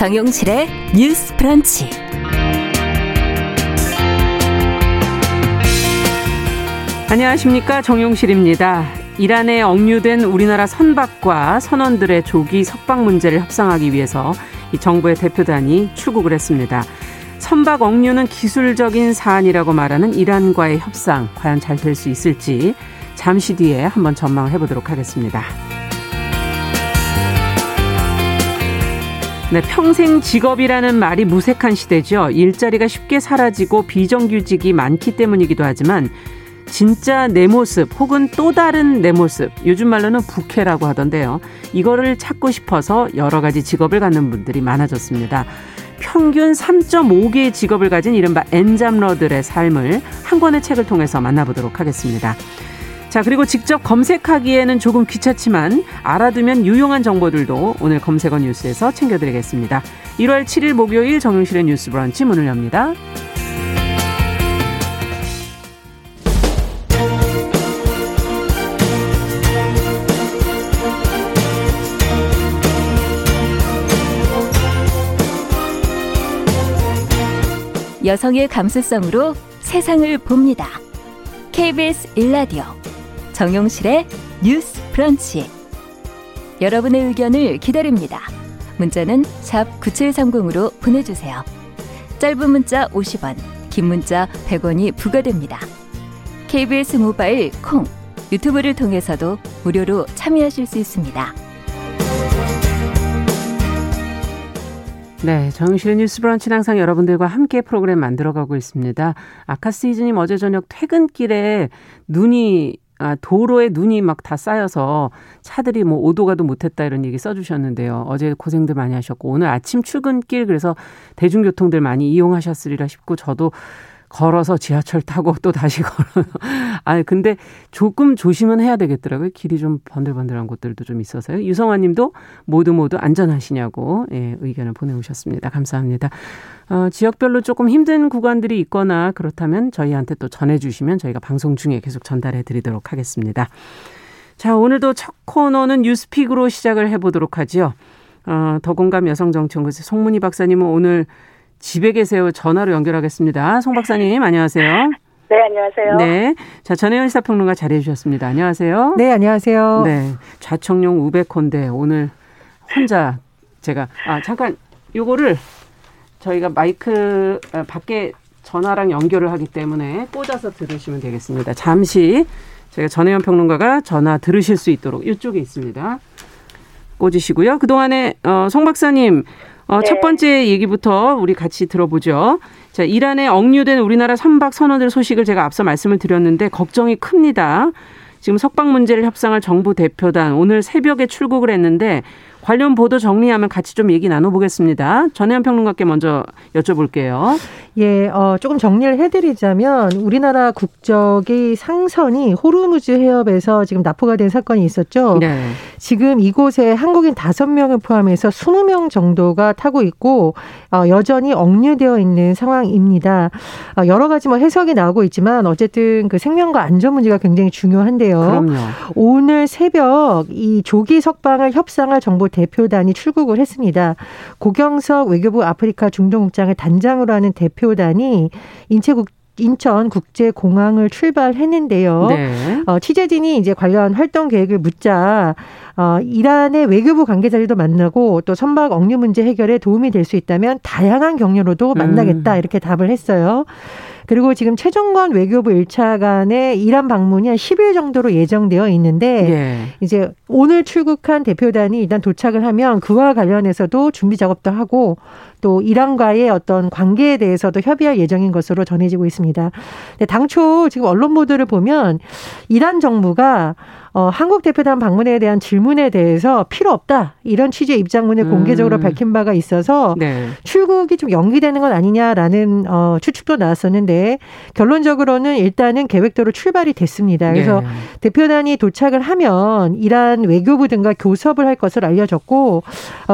정용실의 뉴스 브런치. 안녕하십니까, 정용실입니다. 이란에 억류된 우리나라 선박과 선원들의 조기 석방 문제를 협상하기 위해서 이 정부의 대표단이 출국을 했습니다. 선박 억류는 기술적인 사안이라고 말하는 이란과의 협상, 과연 잘 될 수 있을지 잠시 뒤에 한번 전망을 해보도록 하겠습니다. 네, 평생 직업이라는 말이 무색한 시대죠. 일자리가 쉽게 사라지고 비정규직이 많기 때문이기도 하지만 진짜 내 모습 혹은 또 다른 내 모습, 요즘 말로는 부캐라고 하던데요. 이거를 찾고 싶어서 여러 가지 직업을 갖는 분들이 많아졌습니다. 평균 3.5개의 직업을 가진 이른바 엔잡러들의 삶을 한 권의 책을 통해서 만나보도록 하겠습니다. 자, 그리고 직접 검색하기에는 조금 귀찮지만 알아두면 유용한 정보들도 오늘 검색어 뉴스에서 챙겨드리겠습니다. 1월 7일 목요일 정용실의 뉴스 브런치 문을 엽니다. 여성의 감수성으로 세상을 봅니다. KBS 1라디오 정용실의 뉴스 브런치. 여러분의 의견을 기다립니다. 문자는 샵 9730으로 보내주세요. 짧은 문자 50원, 긴 문자 100원이 부과됩니다. KBS 모바일 콩, 유튜브를 통해서도 무료로 참여하실 수 있습니다. 네, 정영실의 뉴스 브런치는 항상 여러분들과 함께 프로그램 만들어가고 있습니다. 아카시즈님, 어제 저녁 퇴근길에 도로에 눈이 막 다 쌓여서 차들이 5도가도 못했다, 이런 얘기 써주셨는데요. 어제 고생들 많이 하셨고 오늘 아침 출근길, 그래서 대중교통들 많이 이용하셨으리라 싶고, 저도 걸어서 지하철 타고 또 다시 걸어요. 아, 근데 조금 조심은 해야 되겠더라고요. 길이 좀 번들번들한 곳들도 좀 있어서요. 유성환 님도 모두 안전하시냐고, 예, 의견을 보내오셨습니다. 감사합니다. 지역별로 조금 힘든 구간들이 있거나 그렇다면 저희한테 또 전해주시면 저희가 방송 중에 계속 전달해 드리도록 하겠습니다. 자, 오늘도 첫 코너는 뉴스픽으로 시작을 해보도록 하죠. 더공감 여성정치연구소 송문희 박사님은 오늘 집에 계세요. 전화로 연결하겠습니다. 송 박사님, 안녕하세요. 네, 안녕하세요. 네, 자, 전혜연 시사평론가 자리해 주셨습니다. 안녕하세요. 네, 안녕하세요. 네, 좌청룡 우베콘데 오늘 혼자 제가 잠깐 요거를 저희가 마이크 밖에 전화랑 연결을 하기 때문에 꽂아서 들으시면 되겠습니다. 잠시 제가 전혜연 평론가가 전화 들으실 수 있도록 이쪽에 있습니다. 꽂으시고요. 그동안에 송 박사님, 네, 첫 번째 얘기부터 우리 같이 들어보죠. 자, 이란에 억류된 우리나라 선박 선원들 소식을 제가 앞서 말씀을 드렸는데 걱정이 큽니다. 지금 석방 문제를 협상할 정부 대표단, 오늘 새벽에 출국을 했는데 관련 보도 정리하면 같이 좀 얘기 나눠보겠습니다. 전혜연 평론가께 먼저 여쭤볼게요. 예, 조금 정리를 해드리자면 우리나라 국적의 상선이 호르무즈 해협에서 지금 납포가 된 사건이 있었죠. 네. 지금 이곳에 한국인 5명을 포함해서 20명 정도가 타고 있고 여전히 억류되어 있는 상황입니다. 여러 가지 해석이 나오고 있지만 어쨌든 그 생명과 안전 문제가 굉장히 중요한데요. 그럼요. 오늘 새벽 이 조기 석방을 협상할 정부 대표단이 출국을 했습니다. 고경석 외교부 아프리카 중동국장을 단장으로 하는 대표단이 인천국제공항을 출발했는데요. 네. 취재진이 이제 관련 활동 계획을 묻자 이란의 외교부 관계자들도 만나고 또 선박 억류 문제 해결에 도움이 될 수 있다면 다양한 경로로도 만나겠다, 이렇게 답을 했어요. 그리고 지금 최종권 외교부 1차관의 이란 방문이 한 10일 정도로 예정되어 있는데, 예, 이제 오늘 출국한 대표단이 일단 도착을 하면 그와 관련해서도 준비 작업도 하고 또 이란과의 어떤 관계에 대해서도 협의할 예정인 것으로 전해지고 있습니다. 근데 당초 지금 언론 보도를 보면 이란 정부가 한국 대표단 방문에 대한 질문에 대해서 필요 없다, 이런 취지의 입장문을 공개적으로 밝힌 바가 있어서, 네, 출국이 좀 연기되는 건 아니냐라는 추측도 나왔었는데, 있는데 결론적으로는 일단은 계획대로 출발이 됐습니다. 그래서 예. 대표단이 도착을 하면 이란 외교부 등과 교섭을 할 것을 알려졌고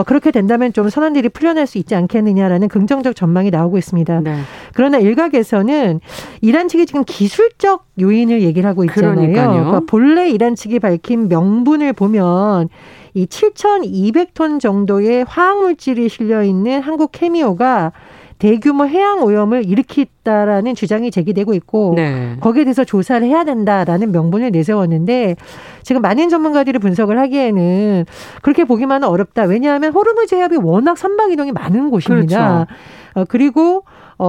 그렇게 된다면 좀 선언들이 풀려날 수 있지 않겠느냐라는 긍정적 전망이 나오고 있습니다. 네. 그러나 일각에서는 이란 측이 지금 기술적 요인을 얘기를 하고 있잖아요. 그러니까 본래 이란 측이 밝힌 명분을 보면 이 7,200톤 정도의 화학물질이 실려있는 한국 캐미오가 대규모 해양 오염을 일으켰다라는 주장이 제기되고 있고 네. 거기에 대해서 조사를 해야 된다라는 명분을 내세웠는데 지금 많은 전문가들이 분석을 하기에는 그렇게 보기만은 어렵다. 왜냐하면 호르무즈 해협이 워낙 선박이동이 많은 곳입니다. 그렇죠. 그리고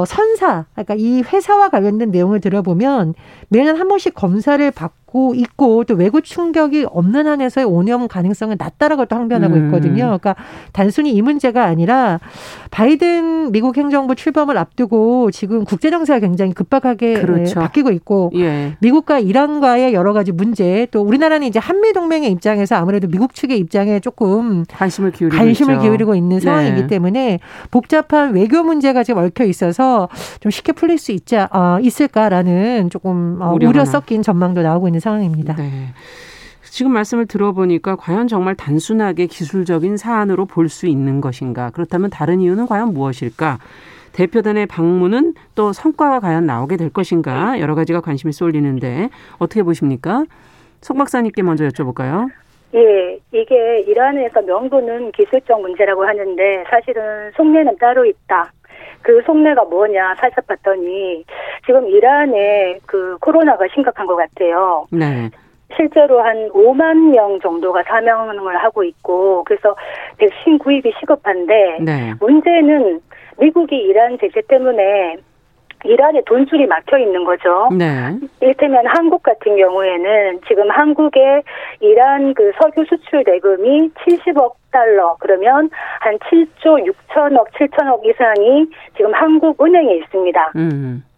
선사, 그러니까 이 회사와 관련된 내용을 들어보면 매년 한 번씩 검사를 받고 있고 또 외부 충격이 없는 한에서의 오염 가능성은 낮다라고 또 항변하고 있거든요. 그러니까 단순히 이 문제가 아니라 바이든 미국 행정부 출범을 앞두고 지금 국제정세가 굉장히 급박하게 그렇죠. 바뀌고 있고 예. 미국과 이란과의 여러 가지 문제 또 우리나라는 이제 한미동맹의 입장에서 아무래도 미국 측의 입장에 조금 관심을 기울이고 있는 상황이기 네. 때문에 복잡한 외교 문제가 지금 얽혀 있어서 좀 쉽게 풀릴 수 있을까라는 조금 우려 섞인 전망도 나오고 있는 상황입니다. 네. 지금 말씀을 들어보니까 과연 정말 단순하게 기술적인 사안으로 볼 수 있는 것인가? 그렇다면 다른 이유는 과연 무엇일까? 대표단의 방문은 또 성과가 과연 나오게 될 것인가? 여러 가지가 관심이 쏠리는데 어떻게 보십니까? 송 박사님께 먼저 여쭤볼까요? 예, 이게 이란에서 명분은 기술적 문제라고 하는데 사실은 속내는 따로 있다. 그 속내가 뭐냐 살펴봤더니 지금 이란에 그 코로나가 심각한 것 같아요. 네. 실제로 한 5만 명 정도가 사망을 하고 있고 그래서 백신 구입이 시급한데 네. 문제는 미국이 이란 제재 때문에 이란의 돈줄이 막혀 있는 거죠. 네. 이를테면 한국 같은 경우에는 지금 한국의 이란 그 석유 수출 대금이 70억 달러 그러면 한 7조 6천억 7천억 이상이 지금 한국 은행에 있습니다.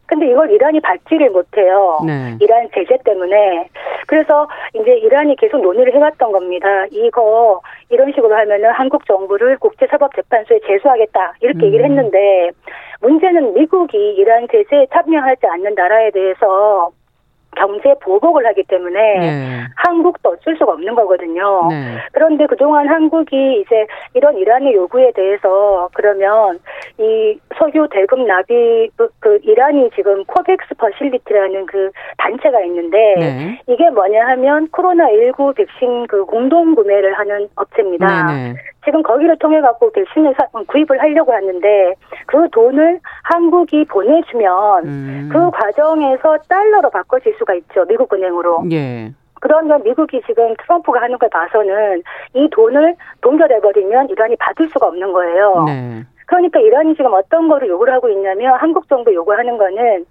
근데 이걸 이란이 받지를 못해요. 네. 이란 제재 때문에. 그래서 이제 이란이 계속 논의를 해왔던 겁니다. 이거 이런 식으로 하면은 한국 정부를 국제사법재판소에 제소하겠다 이렇게 얘기를 했는데 문제는 미국이 이란 제재에 참여하지 않는 나라에 대해서 경제 보복을 하기 때문에 네. 한국도 어쩔 수가 없는 거거든요. 네. 그런데 그동안 한국이 이제 이런 이란의 요구에 대해서 그러면 이 석유 대금 납입 그 이란이 지금 코벡스 퍼실리티라는 그 단체가 있는데 네. 이게 뭐냐 하면 코로나19 백신 그 공동 구매를 하는 업체입니다. 네. 지금 거기를 통해 갖고 백신을 구입을 하려고 하는데 그 돈을 한국이 보내주면 그 과정에서 달러로 바꿔질 수가 있죠. 미국 은행으로. 예. 그러면 미국이 지금 트럼프가 하는 걸 봐서는 이 돈을 동결해버리면 이란이 받을 수가 없는 거예요. 네. 그러니까 이란이 지금 어떤 거를 요구를 하고 있냐면 한국 정부 요구하는 거는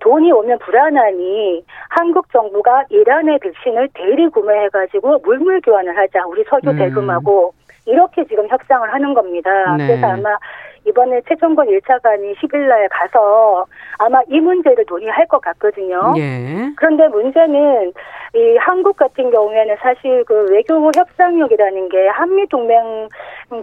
돈이 오면 불안하니 한국 정부가 이란의 백신을 대리 구매해가지고 물물 교환을 하자. 우리 석유 대금하고. 이렇게 지금 협상을 하는 겁니다. 네. 그래서 아마 이번에 최종권 1차관이 10일 날 가서 아마 이 문제를 논의할 것 같거든요. 예. 그런데 문제는 이 한국 같은 경우에는 사실 그 외교 협상력이라는 게 한미동맹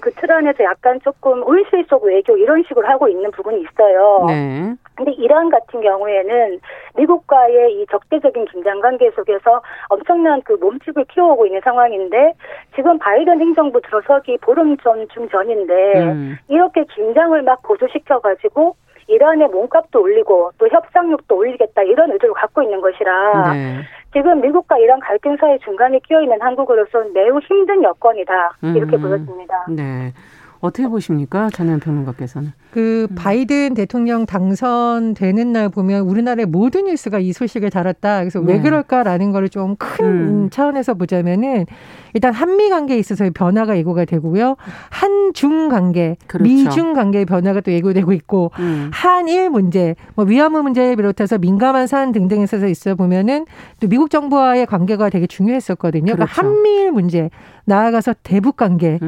그 틀 안에서 약간 조금 울실속 외교 이런 식으로 하고 있는 부분이 있어요. 네. 근데 이란 같은 경우에는 미국과의 이 적대적인 긴장 관계 속에서 엄청난 그 몸집을 키워오고 있는 상황인데 지금 바이든 행정부 들어서기 보름 전쯤 전인데 이렇게 긴장을 막 고조시켜가지고 이란의 몸값도 올리고 또 협상력도 올리겠다 이런 의도를 갖고 있는 것이라 네. 지금 미국과 이란 갈등 사이 중간에 끼어있는 한국으로서는 매우 힘든 여건이다 이렇게 보여집니다. 네. 어떻게 보십니까? 전혜연 평론가께서는. 그 바이든 대통령 당선되는 날 보면 우리나라의 모든 뉴스가 이 소식을 다뤘다. 그래서 네. 왜 그럴까라는 걸 좀 큰 차원에서 보자면은 일단 한미 관계에 있어서의 변화가 예고가 되고요. 한중 관계, 그렇죠. 미중 관계의 변화가 또 예고되고 있고 한일 문제, 뭐 위안부 문제를 비롯해서 민감한 사안 등등에 있어서 보면은 또 미국 정부와의 관계가 되게 중요했었거든요. 그렇죠. 그러니까 한미일 문제, 나아가서 대북 관계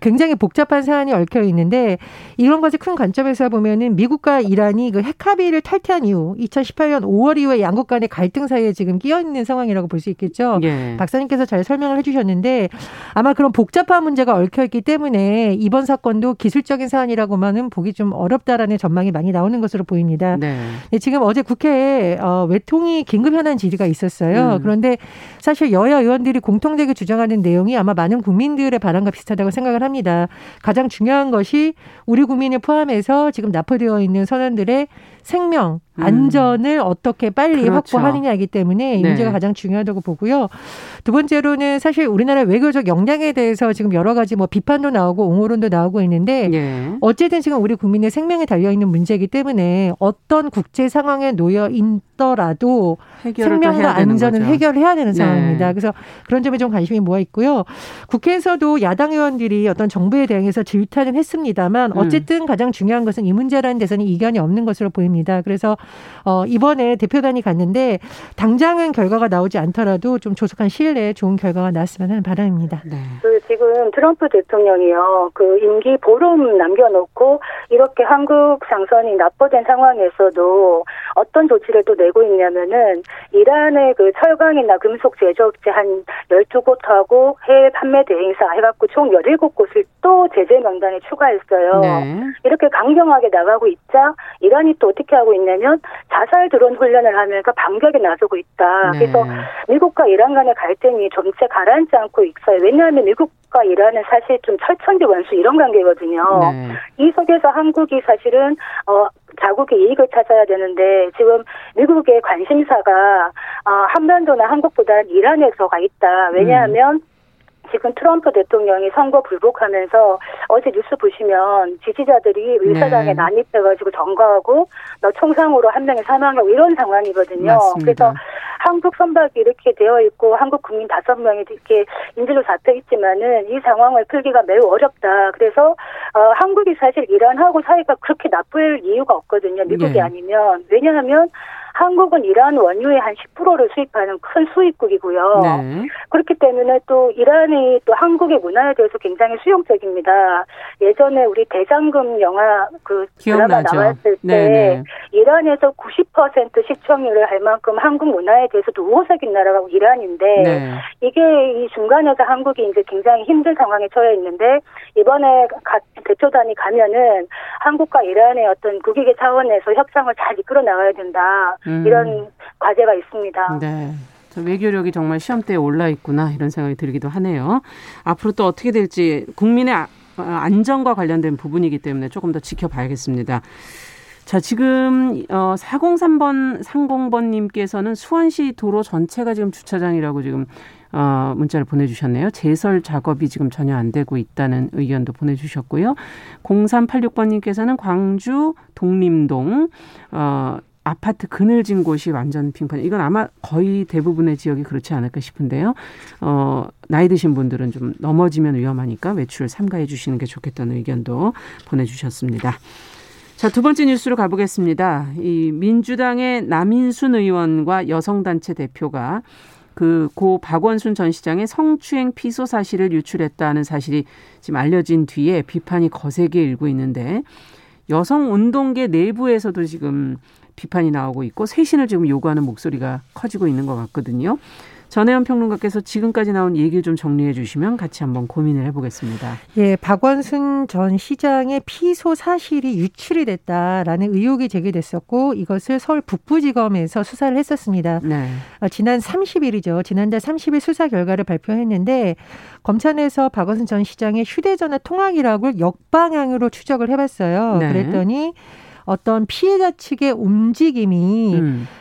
굉장히 복잡한 사안이 얽혀 있는데 이런 것의 큰 관점에서 보면은 미국과 이란이 그 핵합의를 탈퇴한 이후 2018년 5월 이후에 양국 간의 갈등 사이에 지금 끼어 있는 상황이라고 볼 수 있겠죠. 예. 박사님께서 잘 설명을 해주셨는데 아마 그런 복잡한 문제가 얽혀 있기 때문에 이번 사건도 기술적인 사안이라고만은 보기 좀 어렵다라는 전망이 많이 나오는 것으로 보입니다. 네. 네, 지금 어제 국회에 외통위 긴급 현안 질의가 있었어요. 그런데 사실 여야 의원들이 공통되게 주장하는 내용이 아마 많은 국민들의 바람과 비슷하다고 생각을 합니다. 가장 중요한 것이 우리 국민을 포함해서 지금 납포되어 있는 선원들의 생명, 안전을 어떻게 빨리 그렇죠. 확보하느냐이기 때문에 이 문제가 네. 가장 중요하다고 보고요. 두 번째로는 사실 우리나라 외교적 역량에 대해서 지금 여러 가지 뭐 비판도 나오고 옹호론도 나오고 있는데 예. 어쨌든 지금 우리 국민의 생명이 달려있는 문제이기 때문에 어떤 국제 상황에 놓여 있더라도 생명과 안전은 해결해야 되는 상황입니다. 네. 그래서 그런 점에 좀 관심이 모아 있고요. 국회에서도 야당 의원들이 어떤 정부에 대해서 질타는 했습니다만 어쨌든 가장 중요한 것은 이 문제라는 데서는 이견이 없는 것으로 보입니다. 그래서 이번에 대표단이 갔는데 당장은 결과가 나오지 않더라도 좀 조속한 시일 내에 좋은 결과가 나왔으면 하는 바람입니다. 네. 그 지금 트럼프 대통령이요. 그 임기 보름 남겨놓고 이렇게 한국 상선이 납포된 상황에서도 어떤 조치를 또 내고 있냐면은 이란의 그 철강이나 금속 제조업체 한 12곳하고 해외 판매 대행사 해갖고 총 17곳을 또 제재 명단에 추가했어요. 네. 이렇게 강경하게 나가고 있자 이란이 또 어떻게 하고 있냐면 자살 드론 훈련을 하면서 반격에 나서고 있다. 네. 그래서 미국과 이란 간의 갈등이 점차 가라앉지 않고 있어요. 왜냐하면 미국과 이란은 사실 좀 철천지 원수 이런 관계거든요. 네. 이 속에서 한국이 사실은 자국의 이익을 찾아야 되는데 지금 미국의 관심사가 한반도나 한국보다는 이란에서 가 있다. 왜냐하면 지금 트럼프 대통령이 선거 불복하면서 어제 뉴스 보시면 지지자들이 의사당에 네. 난입해가지고 점거하고 너 총상으로 한 명이 사망하고 이런 상황이거든요. 맞습니다. 그래서 한국 선박이 이렇게 되어 있고 한국 국민 5명이 이렇게 인질로 잡혀 있지만은 이 상황을 풀기가 매우 어렵다. 그래서 한국이 사실 이란하고 사이가 그렇게 나쁠 이유가 없거든요. 미국이 네. 아니면. 왜냐하면 한국은 이란 원유의 한 10%를 수입하는 큰 수입국이고요. 네. 그렇기 때문에 또 이란이 또 한국의 문화에 대해서 굉장히 수용적입니다. 예전에 우리 대장금 영화 그 드라마 나왔을 때 네네. 이란에서 90% 시청률을 할 만큼 한국 문화에 대해서도 우호적인 나라가 이란인데 네. 이게 이 중간에서 한국이 이제 굉장히 힘든 상황에 처해 있는데 이번에 대표단이 가면은 한국과 이란의 어떤 국익의 차원에서 협상을 잘 이끌어 나가야 된다. 이런 과제가 있습니다. 네, 외교력이 정말 시험대에 올라 있구나 이런 생각이 들기도 하네요. 앞으로 또 어떻게 될지 국민의 안전과 관련된 부분이기 때문에 조금 더 지켜봐야겠습니다. 자, 지금 30번님께서는 수원시 도로 전체가 지금 주차장이라고 지금 문자를 보내주셨네요. 제설 작업이 지금 전혀 안 되고 있다는 의견도 보내주셨고요. 0386번님께서는 광주 독림동 아파트 그늘진 곳이 완전 빙판. 이건 아마 거의 대부분의 지역이 그렇지 않을까 싶은데요. 나이 드신 분들은 좀 넘어지면 위험하니까 외출을 삼가해 주시는 게 좋겠다는 의견도 보내주셨습니다. 자, 두 번째 뉴스로 가보겠습니다. 이 민주당의 남인순 의원과 여성단체 대표가 고 박원순 전 시장의 성추행 피소 사실을 유출했다는 사실이 지금 알려진 뒤에 비판이 거세게 일고 있는데 여성운동계 내부에서도 지금 비판이 나오고 있고 쇄신을 지금 요구하는 목소리가 커지고 있는 것 같거든요. 전혜연 평론가께서 지금까지 나온 얘기를 좀 정리해 주시면 같이 한번 고민을 해보겠습니다. 예, 박원순 전 시장의 피소 사실이 유출이 됐다라는 의혹이 제기됐었고 이것을 서울 북부지검에서 수사를 했었습니다. 네. 지난달 30일 수사 결과를 발표했는데 검찰에서 박원순 전 시장의 휴대전화 통화기록을 역방향으로 추적을 해봤어요. 네. 그랬더니 어떤 피해자 측의 움직임이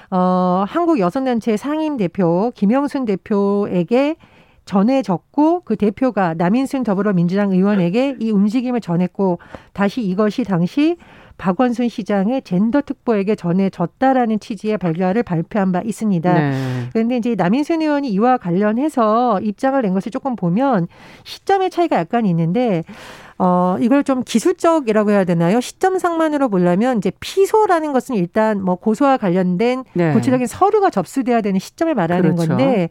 한국 여성단체 상임 대표 김영순 대표에게 전해졌고 그 대표가 남인순 더불어민주당 의원에게 이 움직임을 전했고 다시 이것이 당시 박원순 시장의 젠더 특보에게 전해졌다라는 취지의 결과를 발표한 바 있습니다. 네. 그런데 이제 남인순 의원이 이와 관련해서 입장을 낸 것을 조금 보면 시점의 차이가 약간 있는데 이걸 좀 기술적이라고 해야 되나요? 시점상만으로 보려면 이제 피소라는 것은 일단 뭐 고소와 관련된 네. 구체적인 서류가 접수돼야 되는 시점을 말하는 그렇죠. 건데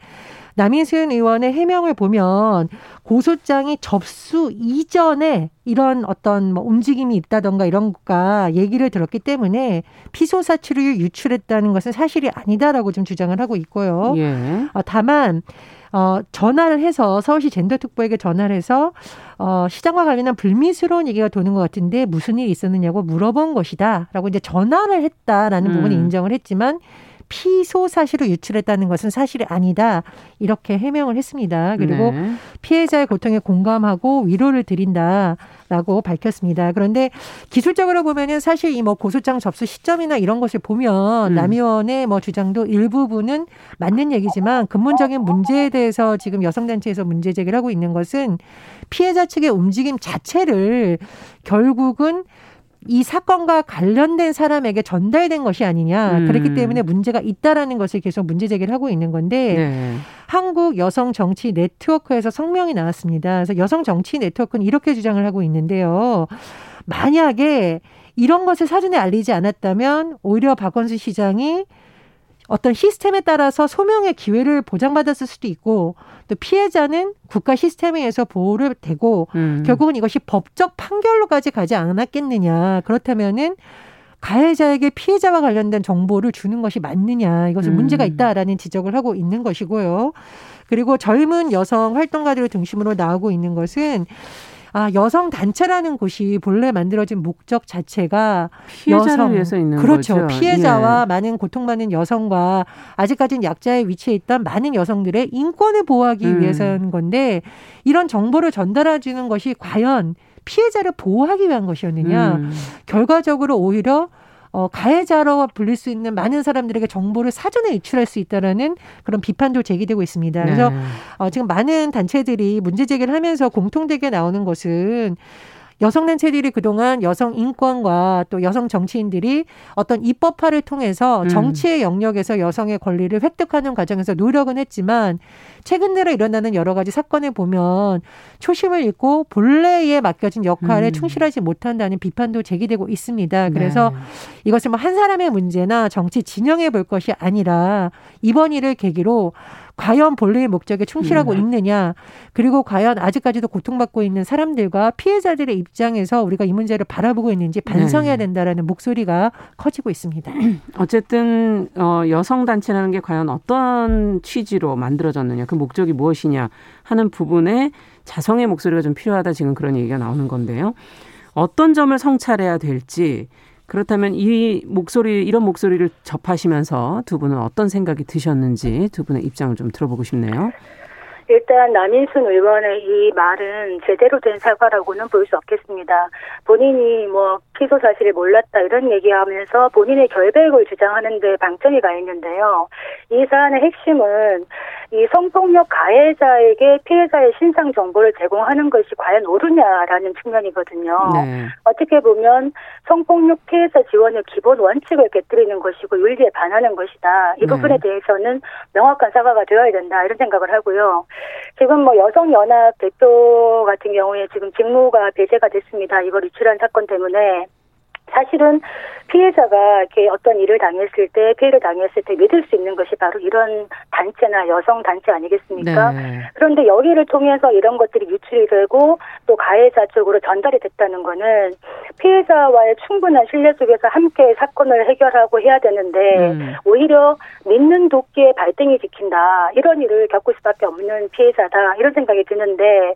남인순 의원의 해명을 보면 고소장이 접수 이전에 이런 어떤 뭐 움직임이 있다던가 이런 것과 얘기를 들었기 때문에 피소사실을 유출했다는 것은 사실이 아니다라고 좀 주장을 하고 있고요. 예. 다만 전화를 해서 서울시 젠더특보에게 전화를 해서 시장과 관련한 불미스러운 얘기가 도는 것 같은데 무슨 일이 있었느냐고 물어본 것이다 라고 이제 전화를 했다라는 부분을 인정을 했지만 피소 사실을 유출했다는 것은 사실이 아니다. 이렇게 해명을 했습니다. 그리고 네. 피해자의 고통에 공감하고 위로를 드린다라고 밝혔습니다. 그런데 기술적으로 보면은 사실 이 뭐 고소장 접수 시점이나 이런 것을 보면 남 의원의 뭐 주장도 일부분은 맞는 얘기지만 근본적인 문제에 대해서 지금 여성단체에서 문제 제기를 하고 있는 것은 피해자 측의 움직임 자체를 결국은 이 사건과 관련된 사람에게 전달된 것이 아니냐. 그렇기 때문에 문제가 있다라는 것을 계속 문제 제기를 하고 있는 건데 네. 한국 여성 정치 네트워크에서 성명이 나왔습니다. 그래서 여성 정치 네트워크는 이렇게 주장을 하고 있는데요. 만약에 이런 것을 사전에 알리지 않았다면 오히려 박원순 시장이 어떤 시스템에 따라서 소명의 기회를 보장받았을 수도 있고 또 피해자는 국가 시스템에 의해서 보호를 되고 결국은 이것이 법적 판결로까지 가지 않았겠느냐. 그렇다면은 가해자에게 피해자와 관련된 정보를 주는 것이 맞느냐. 이것은 문제가 있다라는 지적을 하고 있는 것이고요. 그리고 젊은 여성 활동가들을 중심으로 나오고 있는 것은 여성 단체라는 곳이 본래 만들어진 목적 자체가 피해자를 위해서 있는 그렇죠. 거죠. 그렇죠. 피해자와 예. 많은 고통받는 여성과 아직까지는 약자의 위치에 있던 많은 여성들의 인권을 보호하기 위해서인 건데 이런 정보를 전달해주는 것이 과연 피해자를 보호하기 위한 것이었느냐. 결과적으로 오히려 가해자로 불릴 수 있는 많은 사람들에게 정보를 사전에 유출할 수 있다라는 그런 비판도 제기되고 있습니다. 그래서 네. 지금 많은 단체들이 문제 제기를 하면서 공통되게 나오는 것은 여성 단체들이 그동안 여성 인권과 또 여성 정치인들이 어떤 입법화를 통해서 정치의 영역에서 여성의 권리를 획득하는 과정에서 노력은 했지만 최근 들어 일어나는 여러 가지 사건을 보면 초심을 잃고 본래에 맡겨진 역할에 충실하지 못한다는 비판도 제기되고 있습니다. 그래서 네. 이것을 뭐 한 사람의 문제나 정치 진영에 볼 것이 아니라 이번 일을 계기로 과연 본래의 목적에 충실하고 있느냐 그리고 과연 아직까지도 고통받고 있는 사람들과 피해자들의 입장에서 우리가 이 문제를 바라보고 있는지 반성해야 된다라는 목소리가 커지고 있습니다. 어쨌든 여성단체라는 게 과연 어떤 취지로 만들어졌느냐 그 목적이 무엇이냐 하는 부분에 자성의 목소리가 좀 필요하다 지금 그런 얘기가 나오는 건데요. 어떤 점을 성찰해야 될지 그렇다면 이런 목소리를 접하시면서 두 분은 어떤 생각이 드셨는지 두 분의 입장을 좀 들어보고 싶네요. 일단 남인순 의원의 이 말은 제대로 된 사과라고는 볼 수 없겠습니다. 본인이 피소 사실을 몰랐다 이런 얘기하면서 본인의 결백을 주장하는데 방점이 가 있는데요. 이 사안의 핵심은 이 성폭력 가해자에게 피해자의 신상 정보를 제공하는 것이 과연 옳으냐라는 측면이거든요. 네. 어떻게 보면 성폭력 피해자 지원의 기본 원칙을 깨뜨리는 것이고 윤리에 반하는 것이다. 이 부분에 대해서는 명확한 사과가 되어야 된다 이런 생각을 하고요. 지금 여성연합 대표 같은 경우에 지금 직무가 배제가 됐습니다. 이걸 유출한 사건 때문에. 사실은 피해자가 이렇게 어떤 일을 당했을 때, 피해를 당했을 때 믿을 수 있는 것이 바로 이런 단체나 여성 단체 아니겠습니까? 네. 그런데 여기를 통해서 이런 것들이 유출이 되고 또 가해자 쪽으로 전달이 됐다는 거는 피해자와의 충분한 신뢰 속에서 함께 사건을 해결하고 해야 되는데 오히려 믿는 도끼에 발등이 찍힌다. 이런 일을 겪을 수밖에 없는 피해자다. 이런 생각이 드는데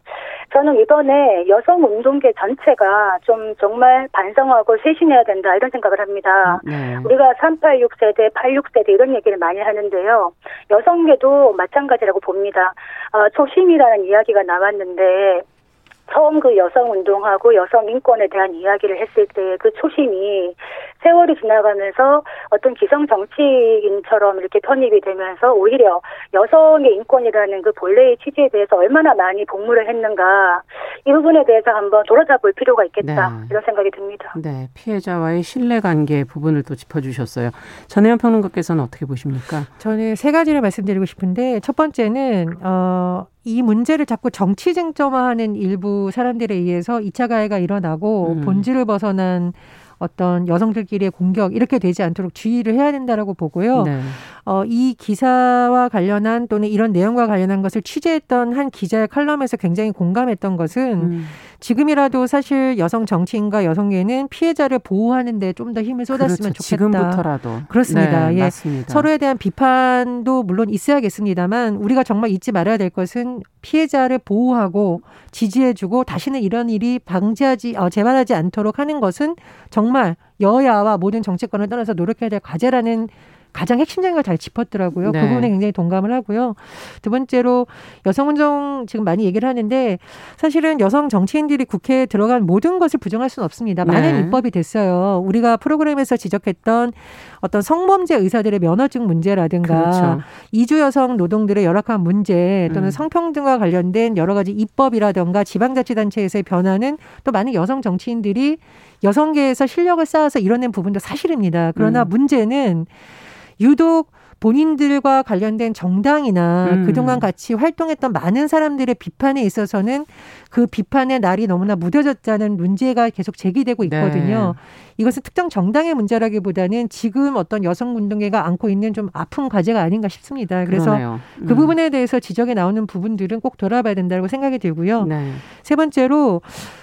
저는 이번에 여성 운동계 전체가 좀 정말 반성하고 세심 해야 된다 이런 생각을 합니다. 네. 우리가 386세대, 86세대 이런 얘기를 많이 하는데요. 여성계도 마찬가지라고 봅니다. 초심이라는 이야기가 나왔는데 처음 그 여성운동하고 여성인권에 대한 이야기를 했을 때 그 초심이 세월이 지나가면서 어떤 기성정치인처럼 이렇게 편입이 되면서 오히려 여성의 인권이라는 그 본래의 취지에 대해서 얼마나 많이 복무를 했는가 이 부분에 대해서 한번 돌아다볼 필요가 있겠다 네. 이런 생각이 듭니다. 네, 피해자와의 신뢰관계 부분을 또 짚어주셨어요. 전혜연 평론가께서는 어떻게 보십니까? 저는 세 가지를 말씀드리고 싶은데 첫 번째는 이 문제를 자꾸 정치 쟁점화하는 일부 사람들에 의해서 2차 가해가 일어나고 본질을 벗어난 어떤 여성들끼리의 공격 이렇게 되지 않도록 주의를 해야 된다라고 보고요. 네. 이 기사와 관련한 또는 이런 내용과 관련한 것을 취재했던 한 기자의 칼럼에서 굉장히 공감했던 것은 지금이라도 사실 여성 정치인과 여성계는 피해자를 보호하는 데 좀 더 힘을 쏟았으면 그렇죠. 좋겠다. 지금부터라도. 그렇습니다. 네, 예. 맞습니다. 서로에 대한 비판도 물론 있어야겠습니다만 우리가 정말 잊지 말아야 될 것은 피해자를 보호하고 지지해주고 다시는 이런 일이 재발하지 않도록 하는 것은 정말 여야와 모든 정치권을 떠나서 노력해야 될 과제라는 가장 핵심적인 걸 잘 짚었더라고요. 네. 그 부분에 굉장히 동감을 하고요. 두 번째로 여성운동 지금 많이 얘기를 하는데 사실은 여성 정치인들이 국회에 들어간 모든 것을 부정할 수는 없습니다. 많은 입법이 됐어요. 우리가 프로그램에서 지적했던 어떤 성범죄 의사들의 면허증 문제라든가 그렇죠. 이주 여성 노동들의 열악한 문제 또는 성평등과 관련된 여러 가지 입법이라든가 지방자치단체에서의 변화는 또 많은 여성 정치인들이 여성계에서 실력을 쌓아서 이뤄낸 부분도 사실입니다. 그러나 문제는 유독 본인들과 관련된 정당이나 그동안 같이 활동했던 많은 사람들의 비판에 있어서는 그 비판의 날이 너무나 무뎌졌다는 문제가 계속 제기되고 있거든요. 네. 이것은 특정 정당의 문제라기보다는 지금 어떤 여성운동계가 안고 있는 좀 아픈 과제가 아닌가 싶습니다. 그래서 그 부분에 대해서 지적이 나오는 부분들은 꼭 돌아봐야 된다고 생각이 들고요. 네. 세 번째로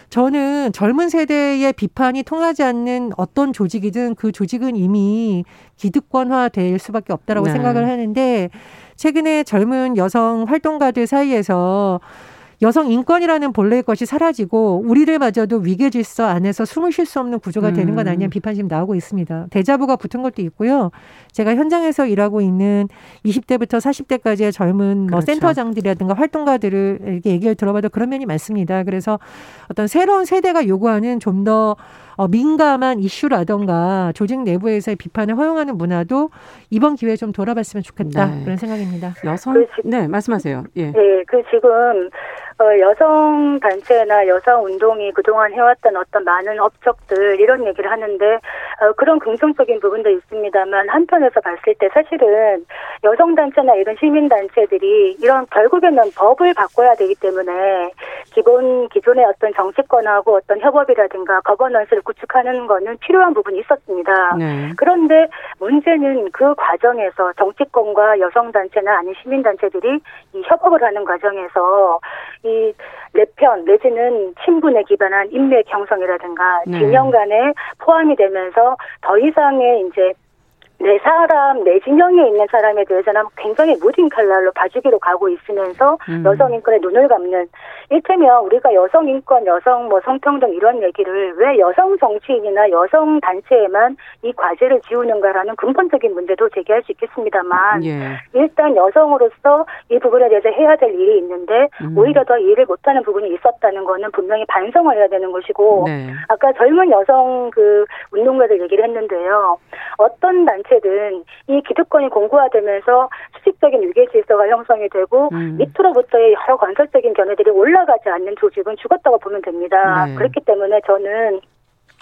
저는 젊은 세대의 비판이 통하지 않는 어떤 조직이든 그 조직은 이미 기득권화될 수밖에 없다라고 생각을 하는데 최근에 젊은 여성 활동가들 사이에서 여성 인권이라는 본래의 것이 사라지고 우리들마저도 위계질서 안에서 숨을 쉴 수 없는 구조가 되는 건 아니냐는 비판이 지금 나오고 있습니다. 데자부가 붙은 것도 있고요. 제가 현장에서 일하고 있는 20대부터 40대까지의 젊은 그렇죠. 센터장들이라든가 활동가들에게 얘기를 들어봐도 그런 면이 많습니다. 그래서 어떤 새로운 세대가 요구하는 좀 더 민감한 이슈라든가 조직 내부에서의 비판을 허용하는 문화도 이번 기회에 좀 돌아봤으면 좋겠다. 네. 그런 생각입니다. 여성 네, 말씀하세요. 예. 네, 그 지금 여성 단체나 여성 운동이 그동안 해왔던 어떤 많은 업적들 이런 얘기를 하는데 그런 긍정적인 부분도 있습니다만 한편에서 봤을 때 사실은 여성 단체나 이런 시민 단체들이 이런 결국에는 법을 바꿔야 되기 때문에 기존의 어떤 정치권하고 어떤 협업이라든가 거버넌스를 구축하는 거는 필요한 부분이 있었습니다. 네. 그런데 문제는 그 과정에서 정치권과 여성 단체나 아닌 시민 단체들이 이 협업을 하는 과정에서 이 내편 내지는 친분에 기반한 인맥 형성이라든가 진영 간에 포함이 되면서 더 이상의 이제 내 진영에 있는 사람에 대해서는 굉장히 무딘 칼날로 봐주기로 가고 있으면서 여성 인권에 눈을 감는 이를테면 우리가 여성 인권, 여성 성평등 이런 얘기를 왜 여성 정치인이나 여성 단체에만 이 과제를 지우는가라는 근본적인 문제도 제기할 수 있겠습니다만 일단 여성으로서 이 부분에 대해서 해야 될 일이 있는데 오히려 더 일을 못하는 부분이 있었다는 거는 분명히 반성을 해야 되는 것이고 아까 젊은 여성 운동가들 얘기를 했는데요. 어떤 단체 이 기득권이 공고화되면서 수직적인 위계질서가 형성이 되고 밑으로부터의 여러 건설적인 견해들이 올라가지 않는 조직은 죽었다고 보면 됩니다. 네. 그렇기 때문에 저는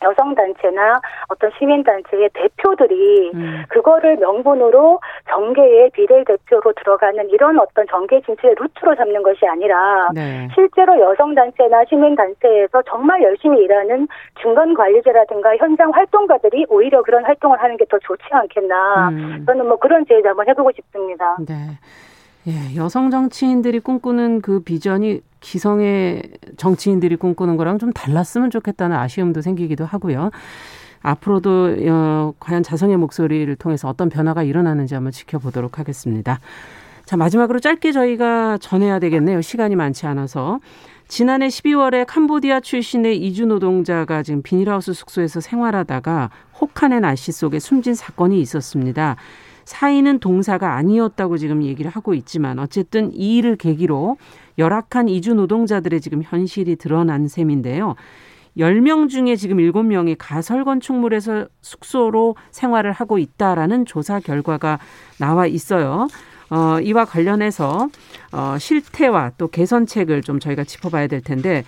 여성단체나 어떤 시민단체의 대표들이 그거를 명분으로 정계의 비례대표로 들어가는 이런 어떤 정계 진출의 루트로 잡는 것이 아니라 실제로 여성단체나 시민단체에서 정말 열심히 일하는 중간관리자라든가 현장 활동가들이 오히려 그런 활동을 하는 게 더 좋지 않겠나. 저는 그런 제의도 한번 해보고 싶습니다. 네. 예, 여성 정치인들이 꿈꾸는 그 비전이 기성의 정치인들이 꿈꾸는 거랑 좀 달랐으면 좋겠다는 아쉬움도 생기기도 하고요. 앞으로도 과연 자성의 목소리를 통해서 어떤 변화가 일어나는지 한번 지켜보도록 하겠습니다. 자, 마지막으로 짧게 저희가 전해야 되겠네요. 시간이 많지 않아서. 지난해 12월에 캄보디아 출신의 이주 노동자가 지금 비닐하우스 숙소에서 생활하다가 혹한의 날씨 속에 숨진 사건이 있었습니다. 사인은 동사가 아니었다고 지금 얘기를 하고 있지만 어쨌든 이 일을 계기로 열악한 이주 노동자들의 지금 현실이 드러난 셈인데요. 10명 중에 지금 7명이 가설 건축물에서 숙소로 생활을 하고 있다라는 조사 결과가 나와 있어요. 이와 관련해서 실태와 또 개선책을 좀 저희가 짚어봐야 될 텐데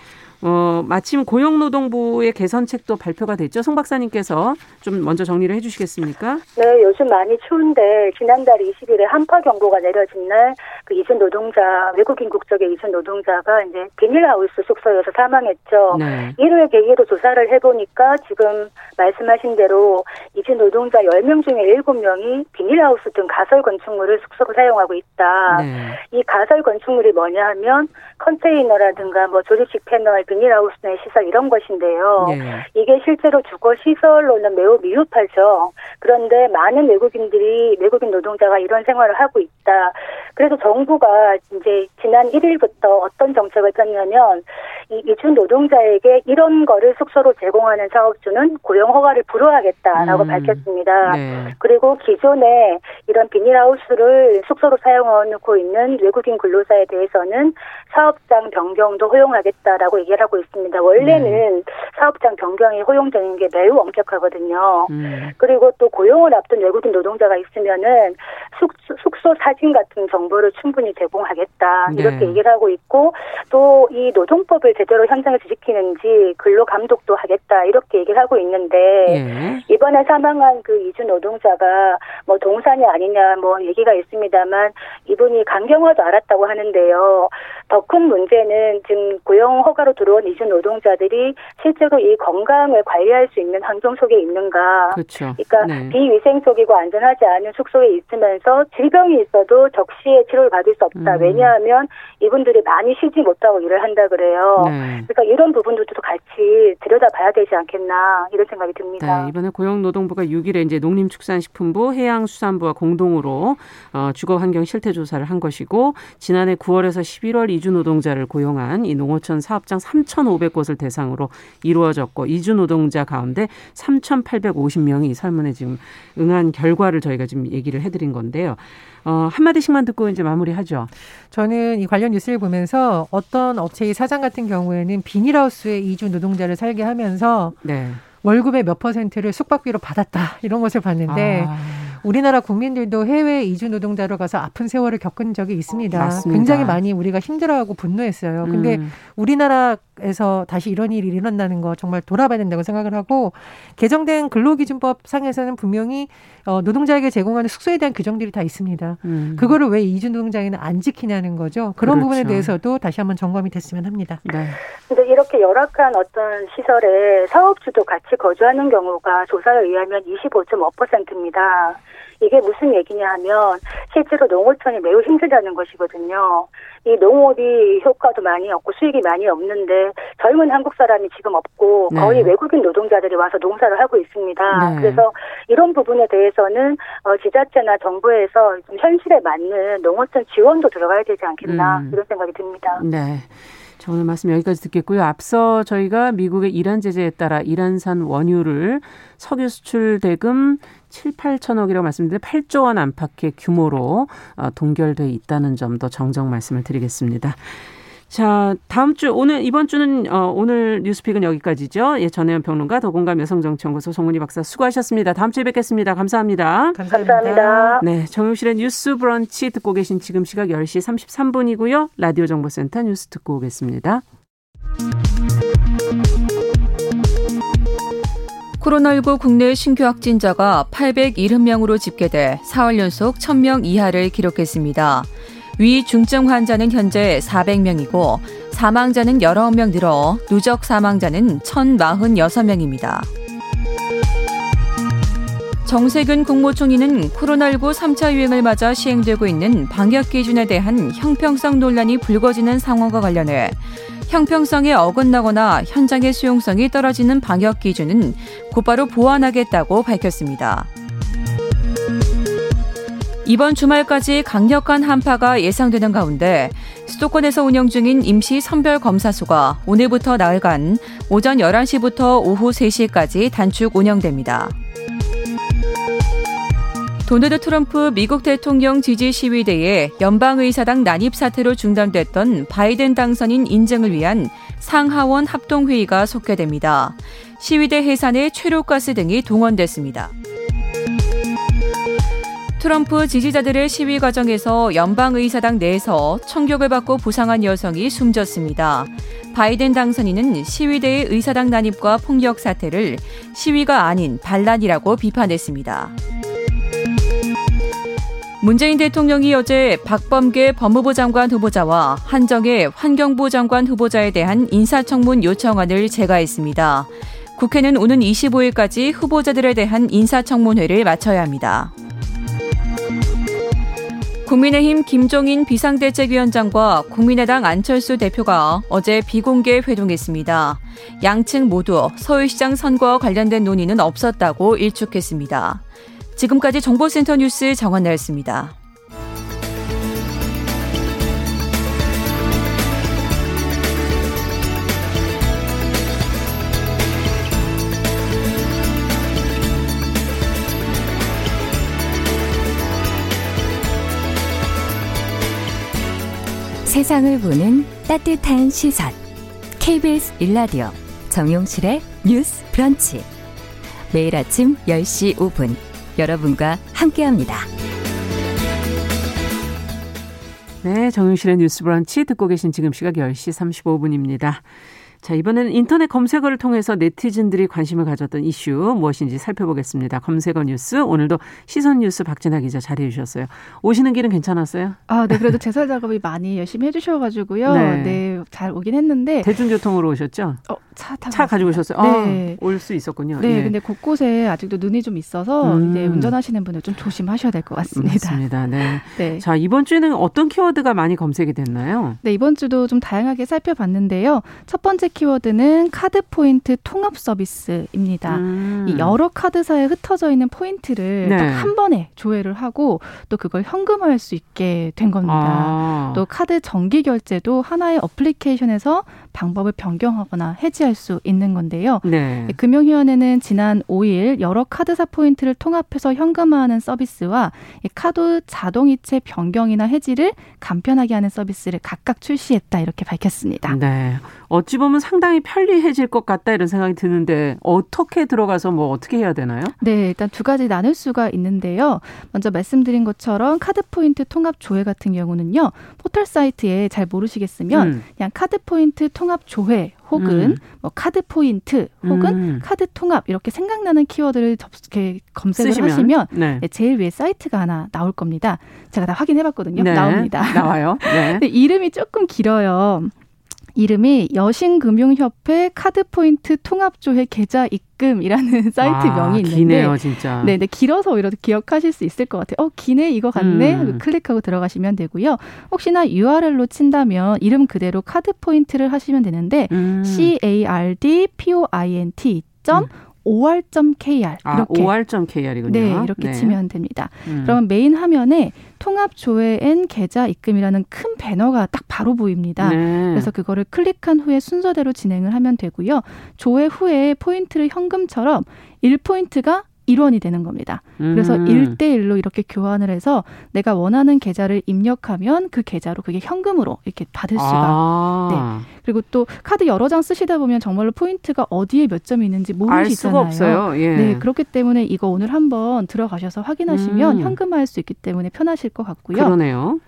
마침 고용노동부의 개선책도 발표가 됐죠. 송 박사님께서 좀 먼저 정리를 해 주시겠습니까? 네, 요즘 많이 추운데 지난달 20일에 한파 경보가 내려진 날 그 이주 노동자, 외국인 국적의 이주 노동자가 이제 비닐하우스 숙소에서 사망했죠. 네. 이를 계기로 조사를 해보니까 지금 말씀하신 대로 이주 노동자 10명 중에 7명이 비닐하우스 등 가설 건축물을 숙소로 사용하고 있다. 네. 이 가설 건축물이 뭐냐 하면 컨테이너라든가 뭐 조립식 패널, 비닐하우스 내 시설 이런 것인데요. 네. 이게 실제로 주거 시설로는 매우 미흡하죠. 그런데 많은 외국인들이, 외국인 노동자가 이런 생활을 하고 있다. 그래서 정부가 이제 지난 1일부터 어떤 정책을 폈냐면 이 이주 노동자에게 이런 거를 숙소로 제공하는 사업주는 고용 허가를 불허하겠다라고 밝혔습니다. 네. 그리고 기존에 이런 비닐하우스를 숙소로 사용하고 있는 외국인 근로자에 대해서는 사업장 변경도 허용하겠다라고 얘기를 하고 있습니다. 원래는 사업장 변경이 허용되는 게 매우 엄격하거든요. 그리고 또 고용을 앞둔 외국인 노동자가 있으면은 숙소 사진 같은 정보를 충분히 제공하겠다. 네. 이렇게 얘기를 하고 있고 또 이 노동법을 제대로 현장에서 지키는지 근로 감독도 하겠다. 이렇게 얘기를 하고 있는데 네. 이번에 사망한 그 이주 노동자가 뭐 동산이 아니냐 뭐 얘기가 있습니다만 이분이 강경화도 앓았다고 하는데요. 더 큰 문제는 지금 고용 허가로 들어온 이주 노동자들이 실제로 이 건강을 관리할 수 있는 환경 속에 있는가. 그렇죠. 그러니까 네. 비위생적이고 안전하지 않은 숙소에 있으면서 질병이 있어도 적시에 치료를 받을 수 없다. 왜냐하면 이분들이 많이 쉬지 못하고 일을 한다 그래요. 네. 그러니까 이런 부분들도 같이 들여다봐야 되지 않겠나 이런 생각이 듭니다. 네. 이번에 고용노동부가 6일에 이제 농림축산식품부, 해양수산부와 공동으로 주거환경 실태조사를 한 것이고 지난해 9월에서 11월 이주 노동자를 고용한 이 농어촌 사업장 3,500곳을 대상으로 이루어졌고 이주 노동자 가운데 3,850명이 설문에 지금 응한 결과를 저희가 지금 얘기를 해드린 건데요. 한마디씩만 듣고 이제 마무리하죠. 저는 이 관련 뉴스를 보면서 어떤 업체의 사장 같은 경우에는 비닐하우스에 이주 노동자를 살게 하면서 네. 월급의 몇 퍼센트를 숙박비로 받았다. 이런 것을 봤는데 우리나라 국민들도 해외 이주 노동자로 가서 아픈 세월을 겪은 적이 있습니다. 맞습니다. 굉장히 많이 우리가 힘들어하고 분노했어요. 근데 우리나라에서 다시 이런 일이 일어난다는 거 정말 돌아봐야 된다고 생각을 하고 개정된 근로기준법 상에서는 분명히 노동자에게 제공하는 숙소에 대한 규정들이 다 있습니다. 그거를 왜 이주 노동자에는 안 지키냐는 거죠. 그런 그렇죠. 부분에 대해서도 다시 한번 점검이 됐으면 합니다. 네. 근데 이렇게 열악한 어떤 시설에 사업주도 같이 거주하는 경우가 조사에 의하면 25.5%입니다. 이게 무슨 얘기냐 하면 실제로 농어촌이 매우 힘들다는 것이거든요. 이 농업이 효과도 많이 없고 수익이 많이 없는데 젊은 한국 사람이 지금 없고 네. 거의 외국인 노동자들이 와서 농사를 하고 있습니다. 네. 그래서 이런 부분에 대해서는 지자체나 정부에서 좀 현실에 맞는 농어촌 지원도 들어가야 되지 않겠나 이런 생각이 듭니다. 네. 오늘 말씀 여기까지 듣겠고요. 앞서 저희가 미국의 이란 제재에 따라 이란산 원유를 석유 수출 대금 7,8천억이라고 말씀드렸는데 8조 원 안팎의 규모로 동결돼 있다는 점 더 정정 말씀을 드리겠습니다. 자, 다음 주 이번 주는 오늘 뉴스픽은 여기까지죠. 예, 전혜연 평론가, 더공감 여성정치연구소 송문희 박사 수고하셨습니다. 다음 주에 뵙겠습니다. 감사합니다. 감사합니다. 네, 정용실의 뉴스 브런치 듣고 계신 지금 시각 10시 33분이고요. 라디오 정보센터 뉴스 듣고 오겠습니다. 코로나19 국내 신규 확진자가 870명으로 집계돼 4월 연속 1,000명 이하를 기록했습니다. 위중증 환자는 현재 400명이고 사망자는 19명 늘어 누적 사망자는 1,046명입니다. 정세균 국무총리는 코로나19 3차 유행을 맞아 시행되고 있는 방역 기준에 대한 형평성 논란이 불거지는 상황과 관련해 형평성에 어긋나거나 현장의 수용성이 떨어지는 방역 기준은 곧바로 보완하겠다고 밝혔습니다. 이번 주말까지 강력한 한파가 예상되는 가운데 수도권에서 운영 중인 임시 선별검사소가 오늘부터 나흘간 오전 11시부터 오후 3시까지 단축 운영됩니다. 도널드 트럼프 미국 대통령 지지 시위대에 연방의사당 난입 사태로 중단됐던 바이든 당선인 인증을 위한 상하원 합동회의가 속개됩니다. 시위대 해산에 최루가스 등이 동원됐습니다. 트럼프 지지자들의 시위 과정에서 연방의사당 내에서 총격을 받고 부상한 여성이 숨졌습니다. 바이든 당선인은 시위대의 의사당 난입과 폭력 사태를 시위가 아닌 반란이라고 비판했습니다. 문재인 대통령이 어제 박범계 법무부 장관 후보자와 한정혜 환경부 장관 후보자에 대한 인사청문 요청안을 제거했습니다. 국회는 오는 25일까지 후보자들에 대한 인사청문회를 마쳐야 합니다. 국민의힘 김종인 비상대책위원장과 국민의당 안철수 대표가 어제 비공개 회동했습니다. 양측 모두 서울시장 선거와 관련된 논의는 없었다고 일축했습니다. 지금까지 정보센터 뉴스 정원나였습니다. 세상을 보는 따뜻한 시선 KBS 1라디오 정용실의 뉴스 브런치, 매일 아침 10시 5분 여러분과 함께합니다. 네, 정용실의 뉴스 브런치 듣고 계신 지금 시각 10시 35분입니다. 자, 이번에는 인터넷 검색어를 통해서 네티즌들이 관심을 가졌던 이슈 무엇인지 살펴보겠습니다. 검색어 뉴스, 오늘도 시선 뉴스 박진아 기자 자리해 주셨어요. 오시는 길은 괜찮았어요? 아, 네. 그래도 제설 작업이 많이 열심히 해주셔가지고요. 네. 네, 잘 오긴 했는데. 대중교통으로 오셨죠? 차 타고. 차 가지고 오셨어요? 네. 올 수 있었군요. 네, 예. 근데 곳곳에 아직도 눈이 좀 있어서 이제 운전하시는 분들 좀 조심하셔야 될 것 같습니다. 맞습니다. 네. 네. 자, 이번 주에는 어떤 키워드가 많이 검색이 됐나요? 네, 이번 주도 좀 다양하게 살펴봤는데요. 첫 번째 키워드는 카드 포인트 통합 서비스입니다. 이 여러 카드사에 흩어져 있는 포인트를 네. 딱 한 번에 조회를 하고 또 그걸 현금화할 수 있게 된 겁니다. 아. 또 카드 정기 결제도 하나의 어플리케이션에서 방법을 변경하거나 해지할 수 있는 건데요. 네. 금융위원회는 지난 5일 여러 카드사 포인트를 통합해서 현금화하는 서비스와 카드 자동이체 변경이나 해지를 간편하게 하는 서비스를 각각 출시했다, 이렇게 밝혔습니다. 네. 어찌 보면 상당히 편리해질 것 같다, 이런 생각이 드는데 어떻게 들어가서 뭐 어떻게 해야 되나요? 네, 일단 두 가지 나눌 수가 있는데요. 먼저 말씀드린 것처럼 카드 포인트 통합 조회 같은 경우는요, 포털 사이트에 잘 모르시겠으면 그냥 카드 포인트 통합 조회 혹은 뭐 카드 포인트 혹은 카드 통합, 이렇게 생각나는 키워드를 이렇게 검색을 하시면 네. 제일 위에 사이트가 하나 나올 겁니다. 제가 다 확인해봤거든요. 네. 나옵니다. 나와요. 네. 근데 이름이 조금 길어요. 이름이 여신금융협회 카드포인트 통합조회 계좌 입금이라는 사이트 명이 있는데. 기네요, 진짜. 네, 근데 길어서 오히려 기억하실 수 있을 것 같아요. 기네, 이거 같네. 클릭하고 들어가시면 되고요. 혹시나 URL로 친다면 이름 그대로 카드포인트를 하시면 되는데 cardpoint.or.kr 이렇게. or.kr이군요. 네, 이렇게 네. 치면 됩니다. 그러면 메인 화면에 통합 조회 앤 계좌 입금이라는 큰 배너가 딱 바로 보입니다. 네. 그래서 그거를 클릭한 후에 순서대로 진행을 하면 되고요. 조회 후에 포인트를 현금처럼 1포인트가 1원이 되는 겁니다. 그래서 1대1로 이렇게 교환을 해서 내가 원하는 계좌를 입력하면 그 계좌로 그게 현금으로 이렇게 받을 수가. 네. 그리고 또 카드 여러 장 쓰시다 보면 정말로 포인트가 어디에 몇 점이 있는지 모르시잖아요. 알 수가 없어요. 예. 네, 그렇기 때문에 이거 오늘 한번 들어가셔서 확인하시면 현금화할 수 있기 때문에 편하실 것 같고요. 그러네요.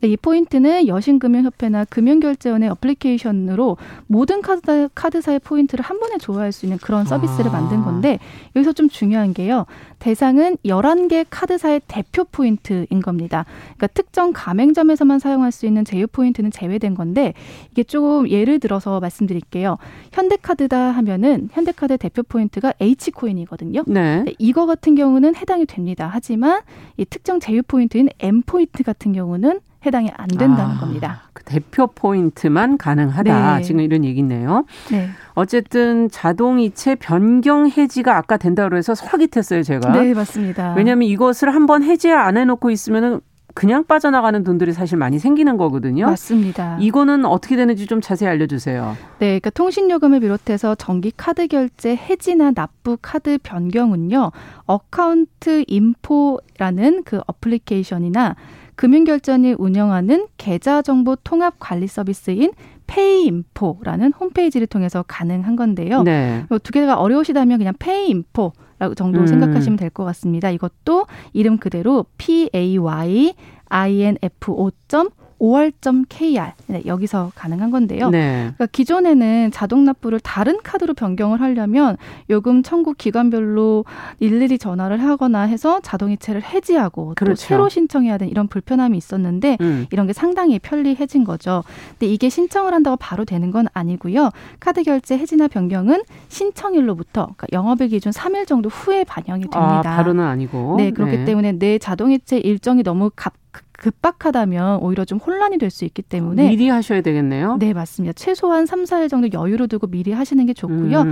네, 이 포인트는 여신금융협회나 금융결제원의 어플리케이션으로 모든 카드사의 포인트를 한 번에 조회할 수 있는 그런 서비스를 만든 건데, 여기서 좀 중요한 게요. 대상은 11개 카드사의 대표 포인트인 겁니다. 그러니까 특정 가맹점에서만 사용할 수 있는 제휴 포인트는 제외된 건데, 이게 조금 예를 들어서 말씀드릴게요. 현대카드다 하면은 현대카드의 대표 포인트가 H코인이거든요. 네. 네, 이거 같은 경우는 해당이 됩니다. 하지만 이 특정 제휴 포인트인 M포인트 같은 경우는 해당이 안 된다는 겁니다. 그 대표 포인트만 가능하다. 네. 지금 이런 얘기네요. 네. 어쨌든 자동이체 변경 해지가 아까 된다고 해서 확인했어요, 제가. 네, 맞습니다. 왜냐하면 이것을 한번 해지 안 해놓고 있으면은 그냥 빠져나가는 돈들이 사실 많이 생기는 거거든요. 맞습니다. 이거는 어떻게 되는지 좀 자세히 알려주세요. 네, 그러니까 통신요금을 비롯해서 정기 카드 결제 해지나 납부 카드 변경은요, 어카운트 인포라는 그 어플리케이션이나 금융결제원이 운영하는 계좌정보 통합 관리 서비스인 페이인포라는 홈페이지를 통해서 가능한 건데요. 네. 두 개가 어려우시다면 그냥 페이인포 정도 생각하시면 될 것 같습니다. 이것도 이름 그대로 payinfo.com 5월.kr 네, 여기서 가능한 건데요. 네. 그러니까 기존에는 자동 납부를 다른 카드로 변경을 하려면 요금 청구 기관별로 일일이 전화를 하거나 해서 자동이체를 해지하고 그렇죠. 또 새로 신청해야 되는 이런 불편함이 있었는데 이런 게 상당히 편리해진 거죠. 근데 이게 신청을 한다고 바로 되는 건 아니고요. 카드 결제 해지나 변경은 신청일로부터 그러니까 영업일 기준 3일 정도 후에 반영이 됩니다. 아, 바로는 아니고. 네, 그렇기 네. 때문에 내 자동이체 일정이 너무 급박하다면 오히려 좀 혼란이 될 수 있기 때문에 미리 하셔야 되겠네요. 네, 맞습니다. 최소한 3, 4일 정도 여유를 두고 미리 하시는 게 좋고요.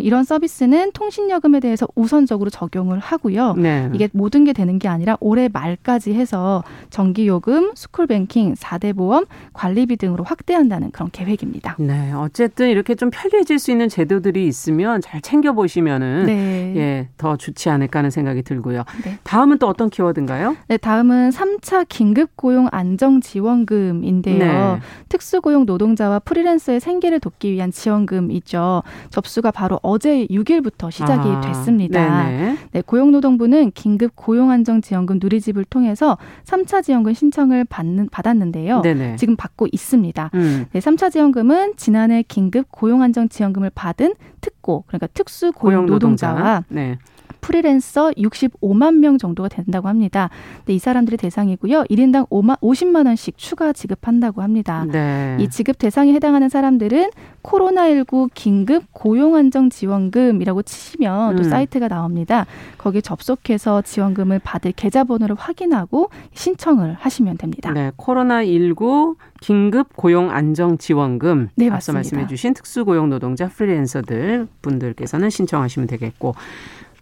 이런 서비스는 통신요금에 대해서 우선적으로 적용을 하고요. 네. 이게 모든 게 되는 게 아니라 올해 말까지 해서 전기요금, 스쿨뱅킹, 4대 보험, 관리비 등으로 확대한다는 그런 계획입니다. 네, 어쨌든 이렇게 좀 편리해질 수 있는 제도들이 있으면 잘 챙겨보시면은 네. 예, 더 좋지 않을까 하는 생각이 들고요. 네. 다음은 또 어떤 키워드인가요? 네, 다음은 3차 긴급고용 안정지원금인데요. 네. 특수고용 노동자와 프리랜서의 생계를 돕기 위한 지원금이죠. 접수가 바로 어제 6일부터 시작이 됐습니다. 네, 고용노동부는 긴급고용 안정지원금 누리집을 통해서 3차 지원금 신청을 받았는데요. 네네. 지금 받고 있습니다. 네, 3차 지원금은 지난해 긴급고용 안정지원금을 받은 특고, 그러니까 특수고용 노동자와 네. 프리랜서 65만 명 정도가 된다고 합니다. 근데 이 사람들이 대상이고요. 1인당 50만 원씩 추가 지급한다고 합니다. 네. 이 지급 대상에 해당하는 사람들은 코로나19 긴급 고용안정지원금이라고 치시면 또 사이트가 나옵니다. 거기에 접속해서 지원금을 받을 계좌번호를 확인하고 신청을 하시면 됩니다. 네, 코로나19 긴급 고용안정지원금 네, 앞서 말씀해 주신 특수고용노동자 프리랜서들 분들께서는 신청하시면 되겠고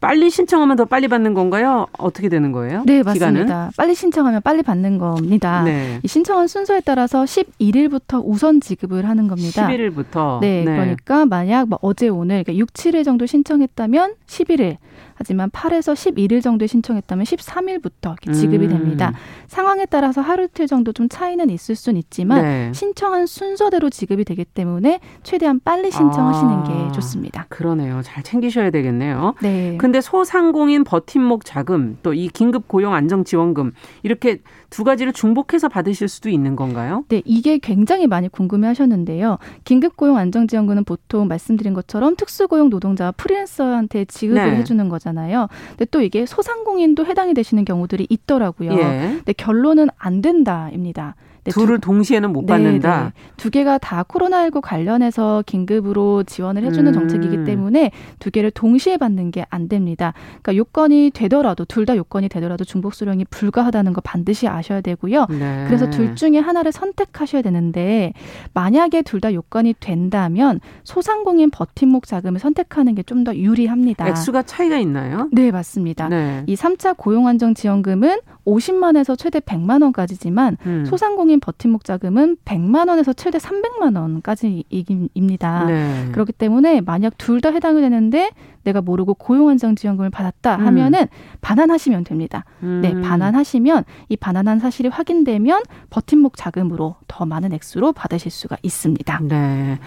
빨리 신청하면 더 빨리 받는 건가요? 어떻게 되는 거예요? 네, 맞습니다. 기간은? 빨리 신청하면 빨리 받는 겁니다. 네. 이 신청한 순서에 따라서 11일부터 우선 지급을 하는 겁니다. 11일부터? 네, 네. 그러니까 만약 어제 오늘 그러니까 6, 7일 정도 신청했다면 11일. 하지만 8에서 11일 정도에 신청했다면 13일부터 이렇게 지급이 됩니다. 상황에 따라서 하루 이틀 정도 좀 차이는 있을 수는 있지만 네. 신청한 순서대로 지급이 되기 때문에 최대한 빨리 신청하시는 게 좋습니다. 그러네요. 잘 챙기셔야 되겠네요. 네. 근데 소상공인 버팀목 자금 또 이 긴급고용안정지원금 이렇게 두 가지를 중복해서 받으실 수도 있는 건가요? 네. 이게 굉장히 많이 궁금해하셨는데요. 긴급고용안정지원금은 보통 말씀드린 것처럼 특수고용 노동자와 프리랜서한테 지급을 네. 해주는 거죠. 잖아요. 근데 또 이게 소상공인도 해당이 되시는 경우들이 있더라고요. 예. 근데 결론은 안 된다입니다. 네, 둘을 동시에는 못 받는다. 네. 두 개가 다 코로나19 관련해서 긴급으로 지원을 해주는 정책이기 때문에 두 개를 동시에 받는 게 안 됩니다. 그러니까 요건이 되더라도 둘 다 요건이 되더라도 중복 수령이 불가하다는 거 반드시 아셔야 되고요. 네. 그래서 둘 중에 하나를 선택하셔야 되는데 만약에 둘 다 요건이 된다면 소상공인 버팀목 자금을 선택하는 게 좀 더 유리합니다. 액수가 차이가 있나요? 네, 맞습니다. 네. 이 3차 고용안정지원금은 50만에서 최대 100만 원까지지만 소상공인 버팀목 자금은 100만 원에서 최대 300만 원까지입니다. 네. 그렇기 때문에 만약 둘 다 해당이 되는데 내가 모르고 고용안정지원금을 받았다 하면은 반환하시면 됩니다. 네, 반환하시면 이 반환한 사실이 확인되면 버팀목 자금으로 더 많은 액수로 받으실 수가 있습니다. 네,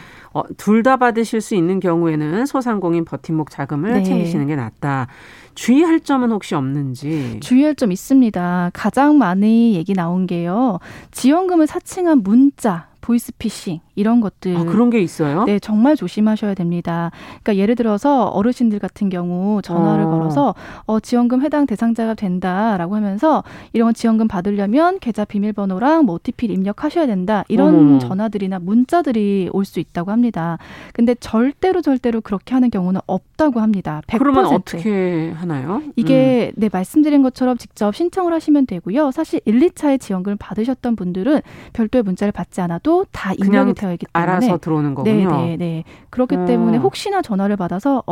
둘 다 받으실 수 있는 경우에는 소상공인 버팀목 자금을 네. 챙기시는 게 낫다. 주의할 점은 혹시 없는지? 주의할 점 있습니다. 가장 많이 얘기 나온 게요. 지원금을 사칭한 문자. 보이스피싱 이런 것들. 아, 그런 게 있어요? 네, 정말 조심하셔야 됩니다. 그러니까 예를 들어서 어르신들 같은 경우 전화를 걸어서 지원금 해당 대상자가 된다라고 하면서 이런 지원금 받으려면 계좌 비밀번호랑 뭐 OTP를 입력하셔야 된다. 이런 전화들이나 문자들이 올 수 있다고 합니다. 근데 절대로 그렇게 하는 경우는 없다고 합니다. 100%. 그러면 어떻게 하나요? 이게 네, 말씀드린 것처럼 직접 신청을 하시면 되고요. 사실 1, 2차에 지원금을 받으셨던 분들은 별도의 문자를 받지 않아도 다 입력이 되어 있기 때문에 알아서 들어오는 거군요. 네. 그렇기 때문에 혹시나 전화를 받아서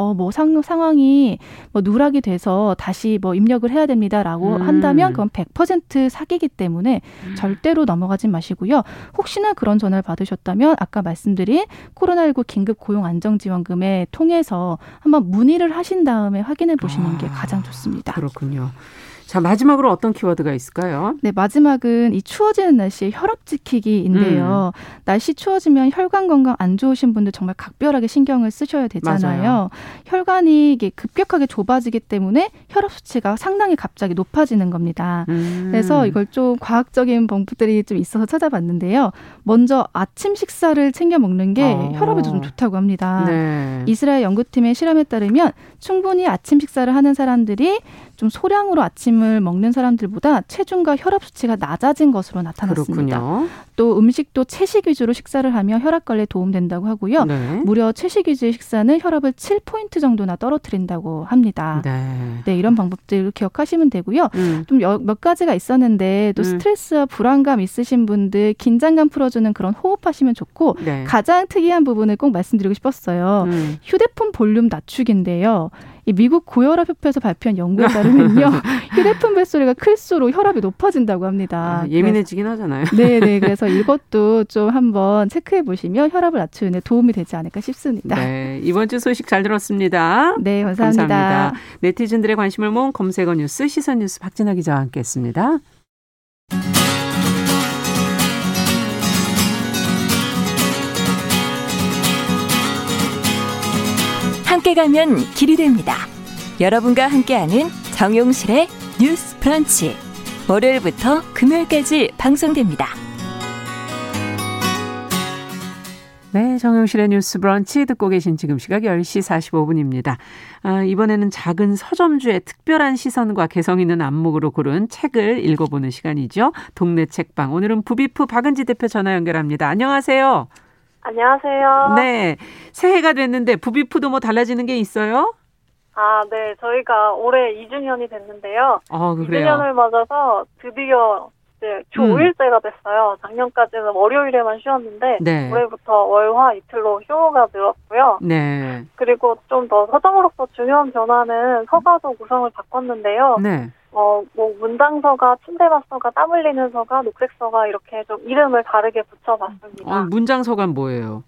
상황이 누락이 돼서 다시 입력을 해야 됩니다라고 한다면 그건 100% 사기이기 때문에 절대로 넘어가지 마시고요. 혹시나 그런 전화를 받으셨다면 아까 말씀드린 코로나19 긴급 고용 안정지원금에 통해서 한번 문의를 하신 다음에 확인해 보시는 게 가장 좋습니다. 그렇군요. 자, 마지막으로 어떤 키워드가 있을까요? 네, 마지막은 이 추워지는 날씨의 혈압 지키기인데요. 그래서 날씨 추워지면 혈관 건강 안 좋으신 분들 정말 각별하게 신경을 쓰셔야 되잖아요. 맞아요. 혈관이 이게 급격하게 좁아지기 때문에 혈압 수치가 상당히 갑자기 높아지는 겁니다. 그래서 이걸 좀 과학적인 방법들이 좀 있어서 찾아봤는데요. 먼저 아침 식사를 챙겨 먹는 게 혈압에도 좀 좋다고 합니다. 네. 이스라엘 연구팀의 실험에 따르면 충분히 아침 식사를 하는 사람들이 좀 소량으로 아침을 먹는 사람들보다 체중과 혈압 수치가 낮아진 것으로 나타났습니다. 그렇군요. 또 음식도 채식 위주로 식사를 하며 혈압 관리에 도움된다고 하고요. 네. 무려 채식 위주의 식사는 혈압을 7포인트 정도나 떨어뜨린다고 합니다. 네, 네 이런 방법들 기억하시면 되고요. 좀 몇 가지가 있었는데 또 스트레스와 불안감 있으신 분들 긴장감 풀어주는 그런 호흡하시면 좋고 네. 가장 특이한 부분을 꼭 말씀드리고 싶었어요. 휴대폰 볼륨 낮추기인데요. 미국 고혈압협회에서 발표한 연구에 따르면요. 휴대폰 벨소리가 클수록 혈압이 높아진다고 합니다. 아, 예민해지긴 하잖아요. 네네. 그래서 이것도 좀 한번 체크해 보시면 혈압을 낮추는 데 도움이 되지 않을까 싶습니다. 네. 이번 주 소식 잘 들었습니다. 네. 감사합니다. 감사합니다. 네티즌들의 관심을 모은 검색어 뉴스, 시선 뉴스 박진아 기자와 함께했습니다. 함께 가면 길이 됩니다. 여러분과 함께하는 정용실의 뉴스 브런치. 월요일부터 금요일까지 방송됩니다. 네, 정용실의 뉴스 브런치 듣고 계신 지금 시각 10시 45분입니다. 이번에는 작은 서점주의 특별한 시선과 개성 있는 안목으로 고른 책을 읽어보는 시간이죠. 동네 책방. 오늘은 부비프 박은지 대표 전화 연결합니다. 안녕하세요. 안녕하세요. 네. 새해가 됐는데 부비프도 뭐 달라지는 게 있어요? 아, 네. 저희가 올해 2주년이 됐는데요. 그래요? 2주년을 맞아서 드디어 이제 주 5일제가 됐어요. 작년까지는 월요일에만 쉬었는데 네. 올해부터 월화 이틀로 휴가 늘었고요. 네. 그리고 좀 더 서점으로서 중요한 변화는 서가도 구성을 바꿨는데요. 네. 뭐 문장서가, 침대밭서가, 땀 흘리는 서가, 녹색서가 이렇게 좀 이름을 다르게 붙여봤습니다. 문장서간 뭐예요?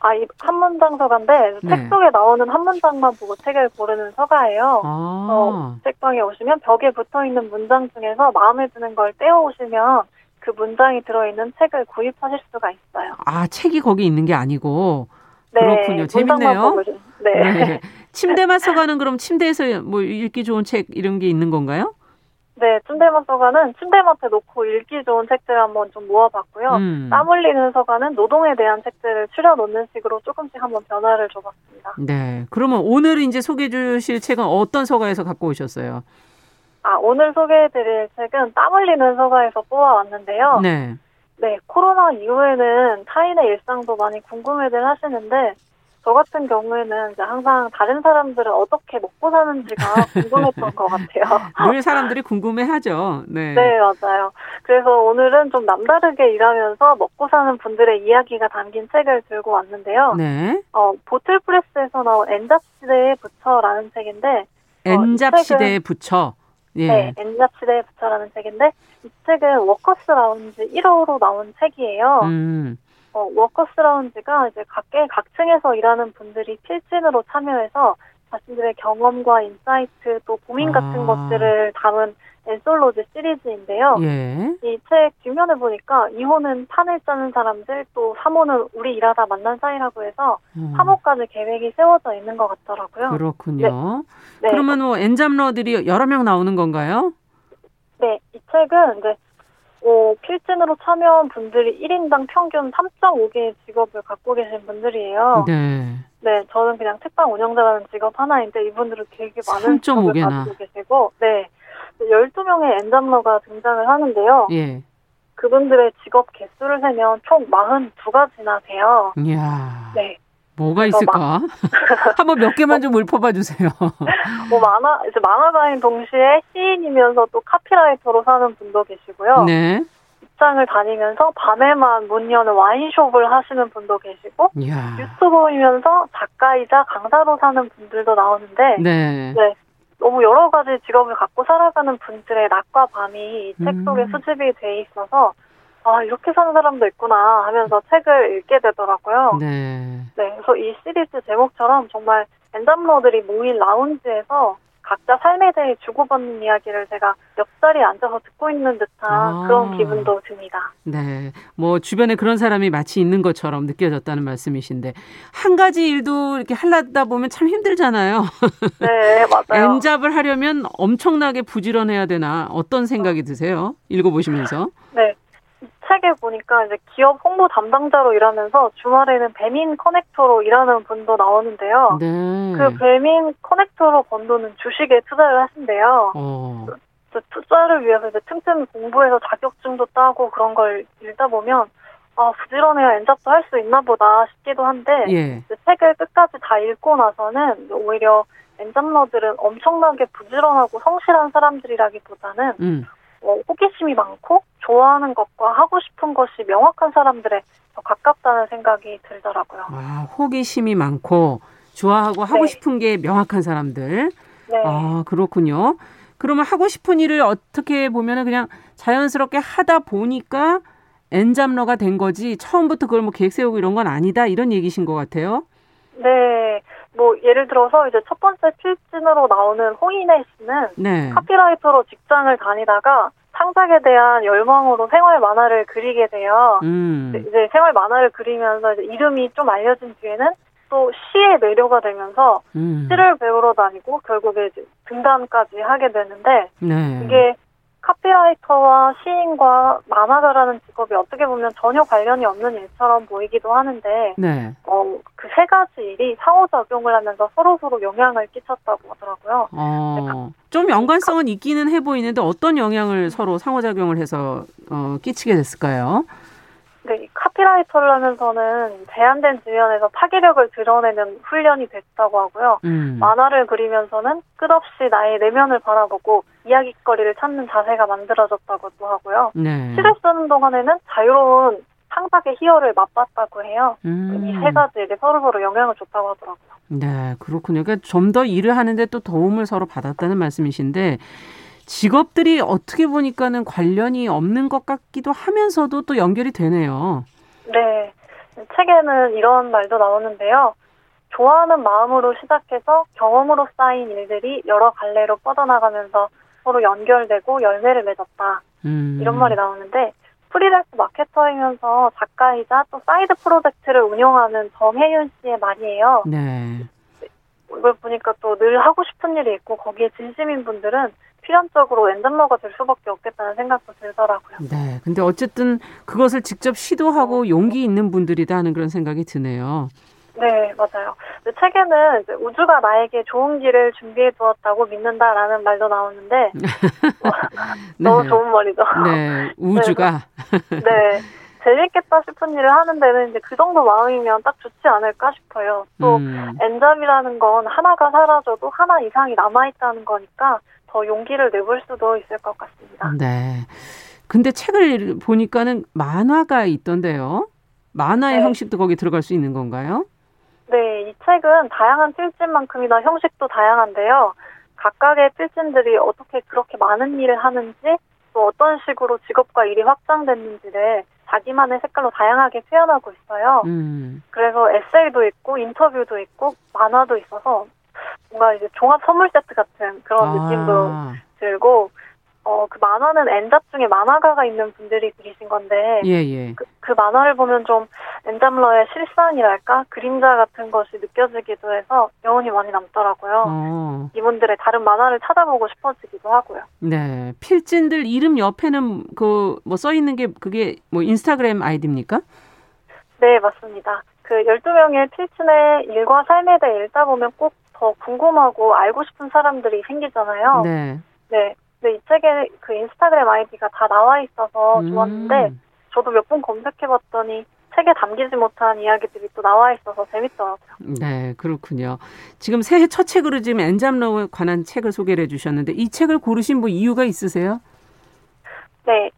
한 문장서가인데 네. 책 속에 나오는 한 문장만 보고 책을 고르는 서가예요. 책방에 오시면 벽에 붙어있는 문장 중에서 마음에 드는 걸 떼어오시면 그 문장이 들어있는 책을 구입하실 수가 있어요. 책이 거기 있는 게 아니고? 네. 그렇군요. 재밌네요. 네. 네. 침대맛 서가는 그럼 침대에서 뭐 읽기 좋은 책 이런 게 있는 건가요? 네, 침대맛 서가는 침대맡에 놓고 읽기 좋은 책들을 한번 좀 모아봤고요. 땀 흘리는 서가는 노동에 대한 책들을 추려놓는 식으로 조금씩 한번 변화를 줘봤습니다. 네, 그러면 오늘 이제 소개해 주실 책은 어떤 서가에서 갖고 오셨어요? 오늘 소개해 드릴 책은 땀 흘리는 서가에서 뽑아왔는데요. 네. 네, 코로나 이후에는 타인의 일상도 많이 궁금해들 하시는데 저 같은 경우에는 이제 항상 다른 사람들은 어떻게 먹고 사는지가 궁금했던 것 같아요. 늘 사람들이 궁금해하죠. 네. 네, 맞아요. 그래서 오늘은 좀 남다르게 일하면서 먹고 사는 분들의 이야기가 담긴 책을 들고 왔는데요. 네. 보틀프레스에서 나온 엔잡시대의 부처라는 책인데 엔잡시대의 부처? 예. 네, 엔잡시대의 부처라는 책인데 이 책은 워커스 라운지 1호로 나온 책이에요. 워커스 라운지가 이제 각층에서 일하는 분들이 필진으로 참여해서 자신들의 경험과 인사이트 또 고민 같은 것들을 담은 엔솔로지 시리즈인데요. 예. 이 책 뒷면에 보니까 2호는 판을 짜는 사람들 또 3호는 우리 일하다 만난 사이라고 해서 3호까지 계획이 세워져 있는 것 같더라고요. 그렇군요. 네. 그러면 뭐 엔잡러들이 여러 명 나오는 건가요? 네. 이 책은 이제 필진으로 참여한 분들이 1인당 평균 3.5개의 직업을 갖고 계신 분들이에요. 네. 네, 저는 그냥 책방 운영자라는 직업 하나인데 이분들은 되게 많은 직업을 3.5개나. 갖고 계시고, 네, 12명의 엔잡러가 등장을 하는데요. 예. 그분들의 직업 개수를 세면 총 42가지나 돼요. 이야. 네. 뭐가 있을까? 한번 몇 개만 좀 읊어봐 주세요. 만화가인 동시에 시인이면서 또 카피라이터로 사는 분도 계시고요. 네. 직장을 다니면서 밤에만 문 여는 와인숍을 하시는 분도 계시고, 이야. 유튜버이면서 작가이자 강사로 사는 분들도 나오는데, 네. 네. 너무 여러 가지 직업을 갖고 살아가는 분들의 낮과 밤이 이 책 속에 수집이 돼 있어서, 이렇게 사는 사람도 있구나 하면서 책을 읽게 되더라고요. 네. 네, 그래서 이 시리즈 제목처럼 정말 엔잡러들이 모인 라운지에서 각자 삶에 대해 주고받는 이야기를 제가 옆자리에 앉아서 듣고 있는 듯한 그런 기분도 듭니다. 네, 뭐 주변에 그런 사람이 마치 있는 것처럼 느껴졌다는 말씀이신데 한 가지 일도 이렇게 하려다 보면 참 힘들잖아요. 네, 맞아요. N잡을 하려면 엄청나게 부지런해야 되나 어떤 생각이 드세요? 읽어보시면서. 네. 책에 보니까 이제 기업 홍보 담당자로 일하면서 주말에는 배민 커넥터로 일하는 분도 나오는데요. 네. 그 배민 커넥터로 번 돈은 주식에 투자를 하신대요. 투자를 위해서 이제 틈틈이 공부해서 자격증도 따고 그런 걸 읽다 보면 부지런해야 엔잡도 할 수 있나 보다 싶기도 한데 이제 책을 끝까지 다 읽고 나서는 오히려 엔잡러들은 엄청나게 부지런하고 성실한 사람들이라기보다는 호기심이 많고 좋아하는 것과 하고 싶은 것이 명확한 사람들에 더 가깝다는 생각이 들더라고요. 아, 호기심이 많고 좋아하고 하고 싶은 게 명확한 사람들. 네. 아, 그렇군요. 그러면 하고 싶은 일을 어떻게 보면은 그냥 자연스럽게 하다 보니까 엔잡러가 된 거지 처음부터 그걸 뭐 계획 세우고 이런 건 아니다 이런 얘기신 것 같아요. 네. 뭐 예를 들어서 이제 첫 번째 필진으로 나오는 홍인혜 씨는 카피라이터로 직장을 다니다가 창작에 대한 열망으로 생활 만화를 그리게 돼요. 이제 생활 만화를 그리면서 이제 이름이 좀 알려진 뒤에는 또 시의 매료가 되면서 시를 배우러 다니고 결국에 이제 등단까지 하게 되는데 이게 카피라이터와 시인과 만화가라는 직업이 어떻게 보면 전혀 관련이 없는 일처럼 보이기도 하는데 그 세 가지 일이 상호작용을 하면서 서로서로 영향을 끼쳤다고 하더라고요. 좀 연관성은 있기는 해 보이는데 어떤 영향을 서로 상호작용을 해서 끼치게 됐을까요? 네, 카피라이터를 하면서는 제한된 주변에서 파괴력을 드러내는 훈련이 됐다고 하고요. 만화를 그리면서는 끝없이 나의 내면을 바라보고 이야깃거리를 찾는 자세가 만들어졌다고도 하고요. 시를 쓰는 동안에는 자유로운 창작의 희열을 맛봤다고 해요. 이 세 가지 일이 서로서로 영향을 줬다고 하더라고요. 네, 그렇군요. 그러니까 좀 더 일을 하는데 또 도움을 서로 받았다는 말씀이신데 직업들이 어떻게 보니까는 관련이 없는 것 같기도 하면서도 또 연결이 되네요. 네. 책에는 이런 말도 나오는데요. 좋아하는 마음으로 시작해서 경험으로 쌓인 일들이 여러 갈래로 뻗어나가면서 서로 연결되고 열매를 맺었다. 이런 말이 나오는데 프리랜서 마케터이면서 작가이자 또 사이드 프로젝트를 운영하는 정혜윤 씨의 말이에요. 네. 이걸 보니까 또 늘 하고 싶은 일이 있고 거기에 진심인 분들은 필연적으로 엔잡러가 될 수밖에 없겠다는 생각도 들더라고요. 네, 근데 어쨌든 그것을 직접 시도하고 용기 있는 분들이다 하는 그런 생각이 드네요. 네, 맞아요. 책에는 이제 우주가 나에게 좋은 길을 준비해 두었다고 믿는다라는 말도 나오는데 너무 좋은 말이죠. 네, 우주가. 네, 재밌겠다 싶은 일을 하는 데는 이제 그 정도 마음이면 딱 좋지 않을까 싶어요. 또 엔잡이라는 건 하나가 사라져도 하나 이상이 남아있다는 거니까 더 용기를 내볼 수도 있을 것 같습니다. 네. 근데 책을 보니까는 만화가 있던데요. 만화의 형식도 거기 들어갈 수 있는 건가요? 네. 이 책은 다양한 필진만큼이나 형식도 다양한데요. 각각의 필진들이 어떻게 그렇게 많은 일을 하는지 또 어떤 식으로 직업과 일이 확장됐는지를 자기만의 색깔로 다양하게 표현하고 있어요. 그래서 에세이도 있고 인터뷰도 있고 만화도 있어서 뭔가 이제 종합 선물 세트 같은 그런 느낌도 들고, 그 만화는 엔잡 중에 만화가가 있는 분들이 그리신 건데, 그 만화를 보면 좀 엔잡러의 실상이랄까? 그림자 같은 것이 느껴지기도 해서 여운이 많이 남더라고요. 이분들의 다른 만화를 찾아보고 싶어지기도 하고요. 네. 필진들 이름 옆에는 그 뭐 써 있는 게 그게 뭐 인스타그램 아이디입니까? 네, 맞습니다. 그 12명의 필진의 일과 삶에 대해 읽다 보면 꼭 더 궁금하고 알고 싶은 사람들이 생기잖아요. 네. 근데 이 책에 그 인스타그램 아이디가 다 나와 있어서 좋았는데 저도 몇 번 검색해봤더니 책에 담기지 못한 이야기들이 또 나와 있어서 재밌더라고요. 네, 그렇군요. 지금 새해 첫 책으로 지금 엔잡러에 관한 책을 소개를 해주셨는데 이 책을 고르신 뭐 이유가 있으세요? 네,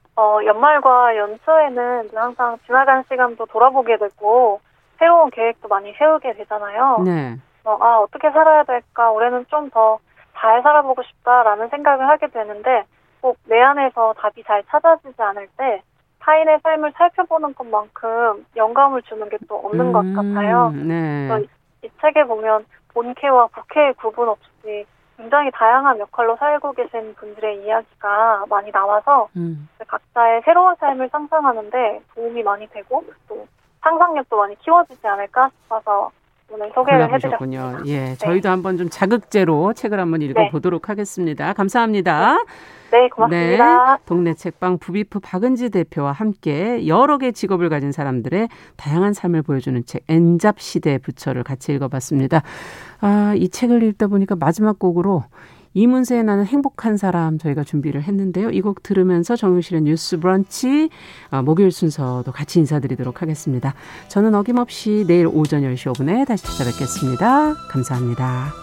연말과 연초에는 항상 지나간 시간도 돌아보게 되고 새로운 계획도 많이 세우게 되잖아요. 네. 어떻게 살아야 될까, 올해는 좀 더 잘 살아보고 싶다라는 생각을 하게 되는데 꼭 내 안에서 답이 잘 찾아지지 않을 때 타인의 삶을 살펴보는 것만큼 영감을 주는 게 또 없는 것 같아요. 네. 그래서 이 책에 보면 본캐와 부캐의 구분 없이 굉장히 다양한 역할로 살고 계신 분들의 이야기가 많이 나와서 각자의 새로운 삶을 상상하는데 도움이 많이 되고 또 상상력도 많이 키워지지 않을까 싶어서 오늘 소개를 해드렸습니다. 예, 네. 저희도 한번 좀 자극제로 책을 한번 읽어보도록 하겠습니다. 감사합니다. 네, 고맙습니다. 네, 동네 책방 부비프 박은지 대표와 함께 여러 개의 직업을 가진 사람들의 다양한 삶을 보여주는 책 엔잡 시대의 부처를 같이 읽어봤습니다. 아, 이 책을 읽다 보니까 마지막 곡으로 이문세의 나는 행복한 사람 저희가 준비를 했는데요. 이 곡 들으면서 정용실의 뉴스 브런치 목요일 순서도 같이 인사드리도록 하겠습니다. 저는 어김없이 내일 오전 10시 5분에 다시 찾아뵙겠습니다. 감사합니다.